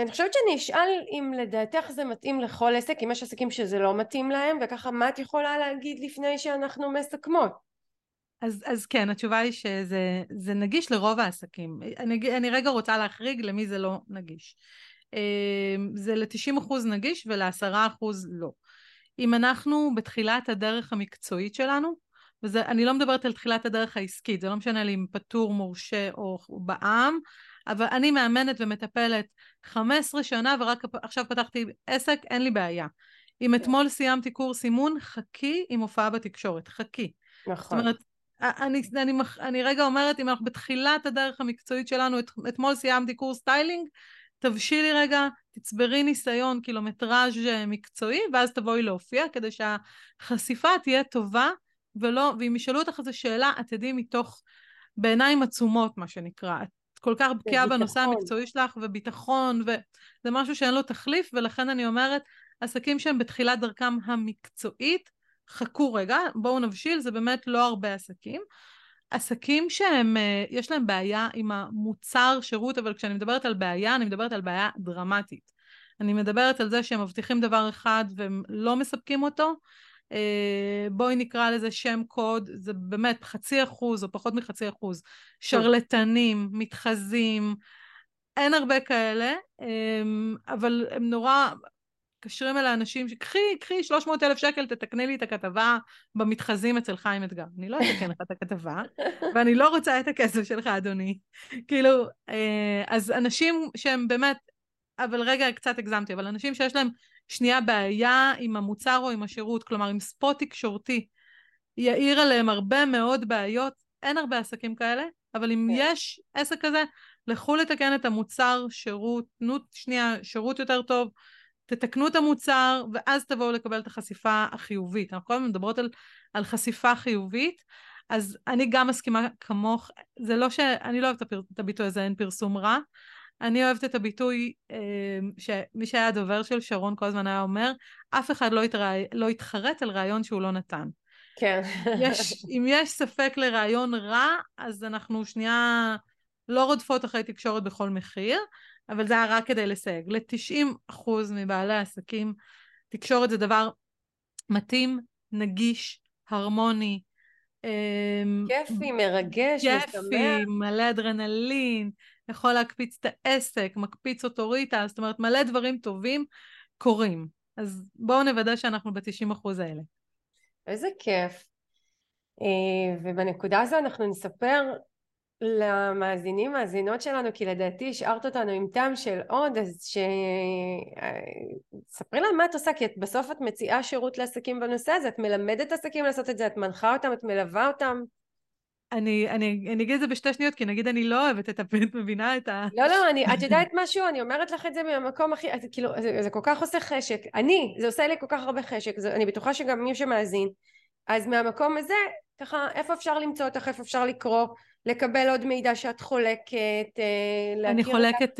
אני חושבת שאני אשאל אם לדעתך זה מתאים לכל עסק, אם יש עסקים שזה לא מתאים להם, וככה מה את יכולה להגיד לפני שאנחנו מסכמות? אז, אז כן, התשובה היא שזה, זה נגיש לרוב העסקים. אני, אני רגע רוצה להחריג למי זה לא נגיש. זה ל-תשעים אחוז נגיש ול-עשרה אחוז לא. אם אנחנו בתחילת הדרך המקצועית שלנו, וזה, אני לא מדברת על תחילת הדרך העסקית, זה לא משנה לי אם פטור, מורשה או בעם, אבל אני מאמנת ומטפלת חמש עשרה שנה ורק עכשיו פתחתי עסק, אין לי בעיה. אם אתמול סיימתי קורס אימון, חכי עם הופעה בתקשורת, חכי. נכון. זאת אומרת, אני, אני, אני רגע אומרת, אם אנחנו בתחילת הדרך המקצועית שלנו, את, אתמול סיימתי קורס טיילינג, תבשילי רגע, תצברי ניסיון, קילומטראז' מקצועי, ואז תבואי להופיע, כדי שהחשיפה תהיה טובה, ולא, ואם ישאלו אותך איזו שאלה, את תדעי מתוך בעיניים עצומות, מה שנקרא, את כל כך בקיאה בנושא המקצועי שלך, וביטחון, וזה משהו שאין לו תחליף, ולכן אני אומרת, עסקים שהם בתחילת דרכם המקצועית, חכו רגע, בואו נבשיל, זה באמת לא הרבה עסקים. עסקים שהם, יש להם בעיה עם המוצר שירות, אבל כשאני מדברת על בעיה, אני מדברת על בעיה דרמטית. אני מדברת על זה שהם מבטיחים דבר אחד והם לא מספקים אותו. בואי נקרא לזה שם קוד, זה באמת חצי אחוז או פחות מחצי אחוז. שרלטנים, מתחזים, אין הרבה כאלה, אבל הם נורא... קשרים אל האנשים שקחי, קחי שלוש מאות אלף שקל, תתקני לי את הכתבה במתחזים אצל חיים אתגר. אני לא אתקן לך את הכתבה, ואני לא רוצה את הכסף שלך, אדוני. כאילו, אז אנשים שהם באמת, אבל רגע, קצת הגזמתי, אבל אנשים שיש להם שנייה בעיה עם המוצר או עם השירות, כלומר, עם ספוט תקשורתי, יאיר עליהם הרבה מאוד בעיות, אין הרבה עסקים כאלה, אבל אם יש עסק כזה, לכו לתקן את המוצר, שירות, תנות שנייה, שירות יותר טוב, תתקנו את המוצר, ואז תבואו לקבל את החשיפה החיובית. אנחנו כל הזמן מדברות על, על חשיפה חיובית, אז אני גם מסכימה כמוך, זה לא שאני לא אוהבת את הביטוי הזה, אין פרסום רע, אני אוהבת את הביטוי, שמי שהיה הדובר של שרון כל הזמן היה אומר, אף אחד לא, התרא... לא התחרט על רעיון שהוא לא נתן. כן. יש, אם יש ספק לרעיון רע, אז אנחנו שנייה לא רודפות אחרי תקשורת בכל מחיר, אבל זה היה רק כדי לסייג. ל-תשעים אחוז מבעלי העסקים, תקשורת זה דבר מתאים, נגיש, הרמוני. כיפי, מרגש, משמח. כיפי, מלא אדרנלין, יכול להקפיץ את העסק, מקפיץ אוטוריטה, זאת אומרת, מלא דברים טובים קורים. אז בואו נוודא שאנחנו ב-תשעים אחוז האלה. איזה כיף. ובנקודה הזו אנחנו נספר למאזינים, מאזינות שלנו, כי לדעתי השארת אותנו עם טעם של עוד, אז ש... ספרי להם מה את עושה, כי את בסוף את מציעה שירות לעסקים בנושא הזה, את מלמדת עסקים לעשות את זה, את מנחה אותם, את מלווה אותם. אני, אני, אני אגיד את זה בשתי שניות, כי נגיד אני לא אוהבת את הפנית, מבינה את ה... לא, לא, אני, את יודעת משהו, אני אומרת לך את זה מהמקום הכי, את, כאילו, זה, זה כל כך עושה חשק, אני, זה עושה לי כל כך הרבה חשק, זה, אני בטוחה שגם מי שמאזין, אז מהמקום הזה, ככה, איפה אפשר למצוא אותך, איפה אפשר לקרוא, לקבל עוד מידע שאת חולקת, אני חולקת את...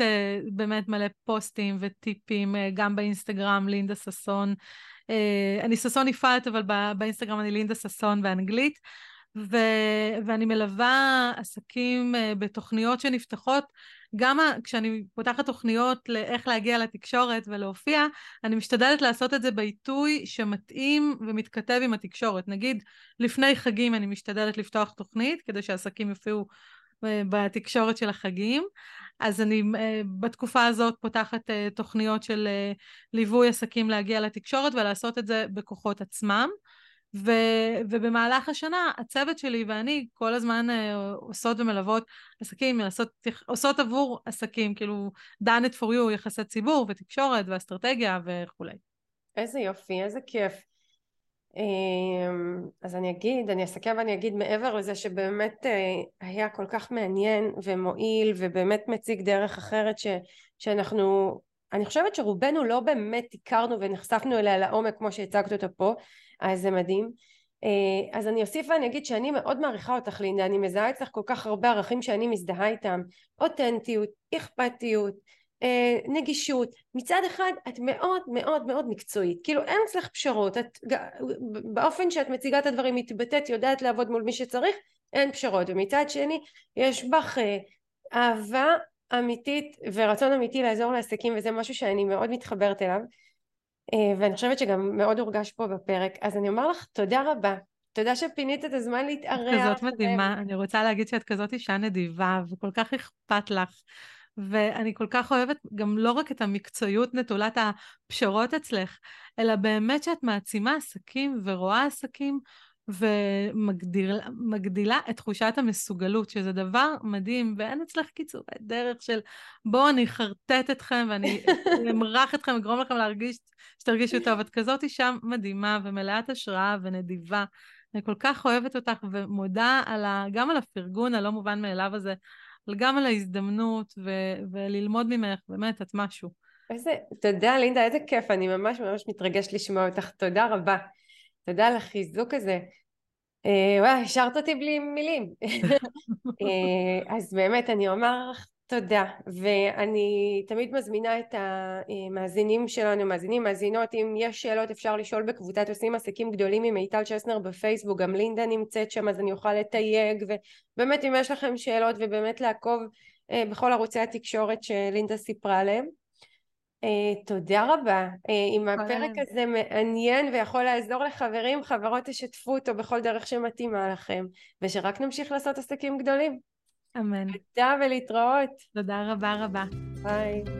באמת מלא פוסטים וטיפים, גם באינסטגרם, לינדה ססון, אני ססון יפעת, אבל באינסטגרם אני לינדה ססון באנגלית, ו... ואני מלווה עסקים בתוכניות שנפתחות, גם כשאני פותחת תוכניות לאיך להגיע לתקשורת ולהופיע, אני משתדלת לעשות את זה בעיתוי שמתאים ומתכתב עם התקשורת. נגיד, לפני חגים אני משתדלת לפתוח תוכנית, כדי שהעסקים יופיעו בתקשורת של החגים. אז אני בתקופה הזאת פותחת תוכניות של ליווי עסקים להגיע לתקשורת, ולעשות את זה בכוחות עצמם. ו- ובמהלך השנה הצוות שלי ואני כל הזמן uh, עושות ומלוות עסקים, עושות, עושות עבור עסקים, כאילו done it for you, יחסי ציבור ותקשורת ואסטרטגיה וכו'. איזה יופי, איזה כיף. אז אני אגיד, אני אסכם ואני אגיד מעבר לזה שבאמת היה כל כך מעניין ומועיל ובאמת מציג דרך אחרת ש- שאנחנו... אני חושבת שרובנו לא באמת הכרנו ונחשפנו אליה לעומק כמו שהצגת אותה פה, אז זה מדהים. אז אני אוסיף ואני אגיד שאני מאוד מעריכה אותך, לינדה, אני מזהה אצלך כל כך הרבה ערכים שאני מזדהה איתם, אותנטיות, אכפתיות, נגישות. מצד אחד את מאוד מאוד מאוד מקצועית, כאילו אין אצלך פשרות, את, באופן שאת מציגה את הדברים מתבטאת, יודעת לעבוד מול מי שצריך, אין פשרות, ומצד שני יש בך אהבה, אמיתית ורצון אמיתי לעזור לעסקים, וזה משהו שאני מאוד מתחברת אליו, ואני חושבת שגם מאוד הורגש פה בפרק. אז אני אומר לך תודה רבה, תודה שפינית את הזמן להתארח. כזאת מדהימה, אני רוצה להגיד שאת כזאת אישה נדיבה וכל כך אכפת לך, ואני כל כך אוהבת גם לא רק את המקצועיות נטולת הפשרות אצלך, אלא באמת שאת מעצימה עסקים ורואה עסקים ומגדילה את תחושת המסוגלות, שזה דבר מדהים, ואין אצלך קיצורי דרך של בוא אני חרטט אתכם ואני אמרח אתכם וגרום לכם להרגיש, שתרגישו טוב. את כזאת אישה מדהימה ומלאת השראה ונדיבה, אני כל כך אוהבת אותך ומודה על ה, גם על הפרגון הלא מובן מאליו הזה, אבל גם על ההזדמנות ו, וללמוד ממך, באמת את משהו. איזה, תודה לינדה, איזה כיף, אני ממש ממש מתרגשת לשמוע אותך, תודה רבה. תודה על החיזוק הזה. וואי, השארת אותי בלי מילים. אז באמת אני אומר לך תודה, ואני תמיד מזמינה את המאזינים שלנו, מאזינים, מאזינות, אם יש שאלות אפשר לשאול בקבוצת עושים עסקים גדולים עם מיטל צ'סנר בפייסבוק, גם לינדה נמצאת שם, אז אני אוכל לתייג, ובאמת אם יש לכם שאלות ובאמת לעקוב בכל ערוצי התקשורת שלינדה סיפרה עליהם. Uh, תודה רבה. Uh, אם הפרק הזה מעניין ויכול לעזור לחברים, חברות, תשתפו אותו בכל דרך שמתאימה לכם, ושרק נמשיך לעשות עסקים גדולים. אמן. תודה ולהתראות. תודה רבה רבה. ביי.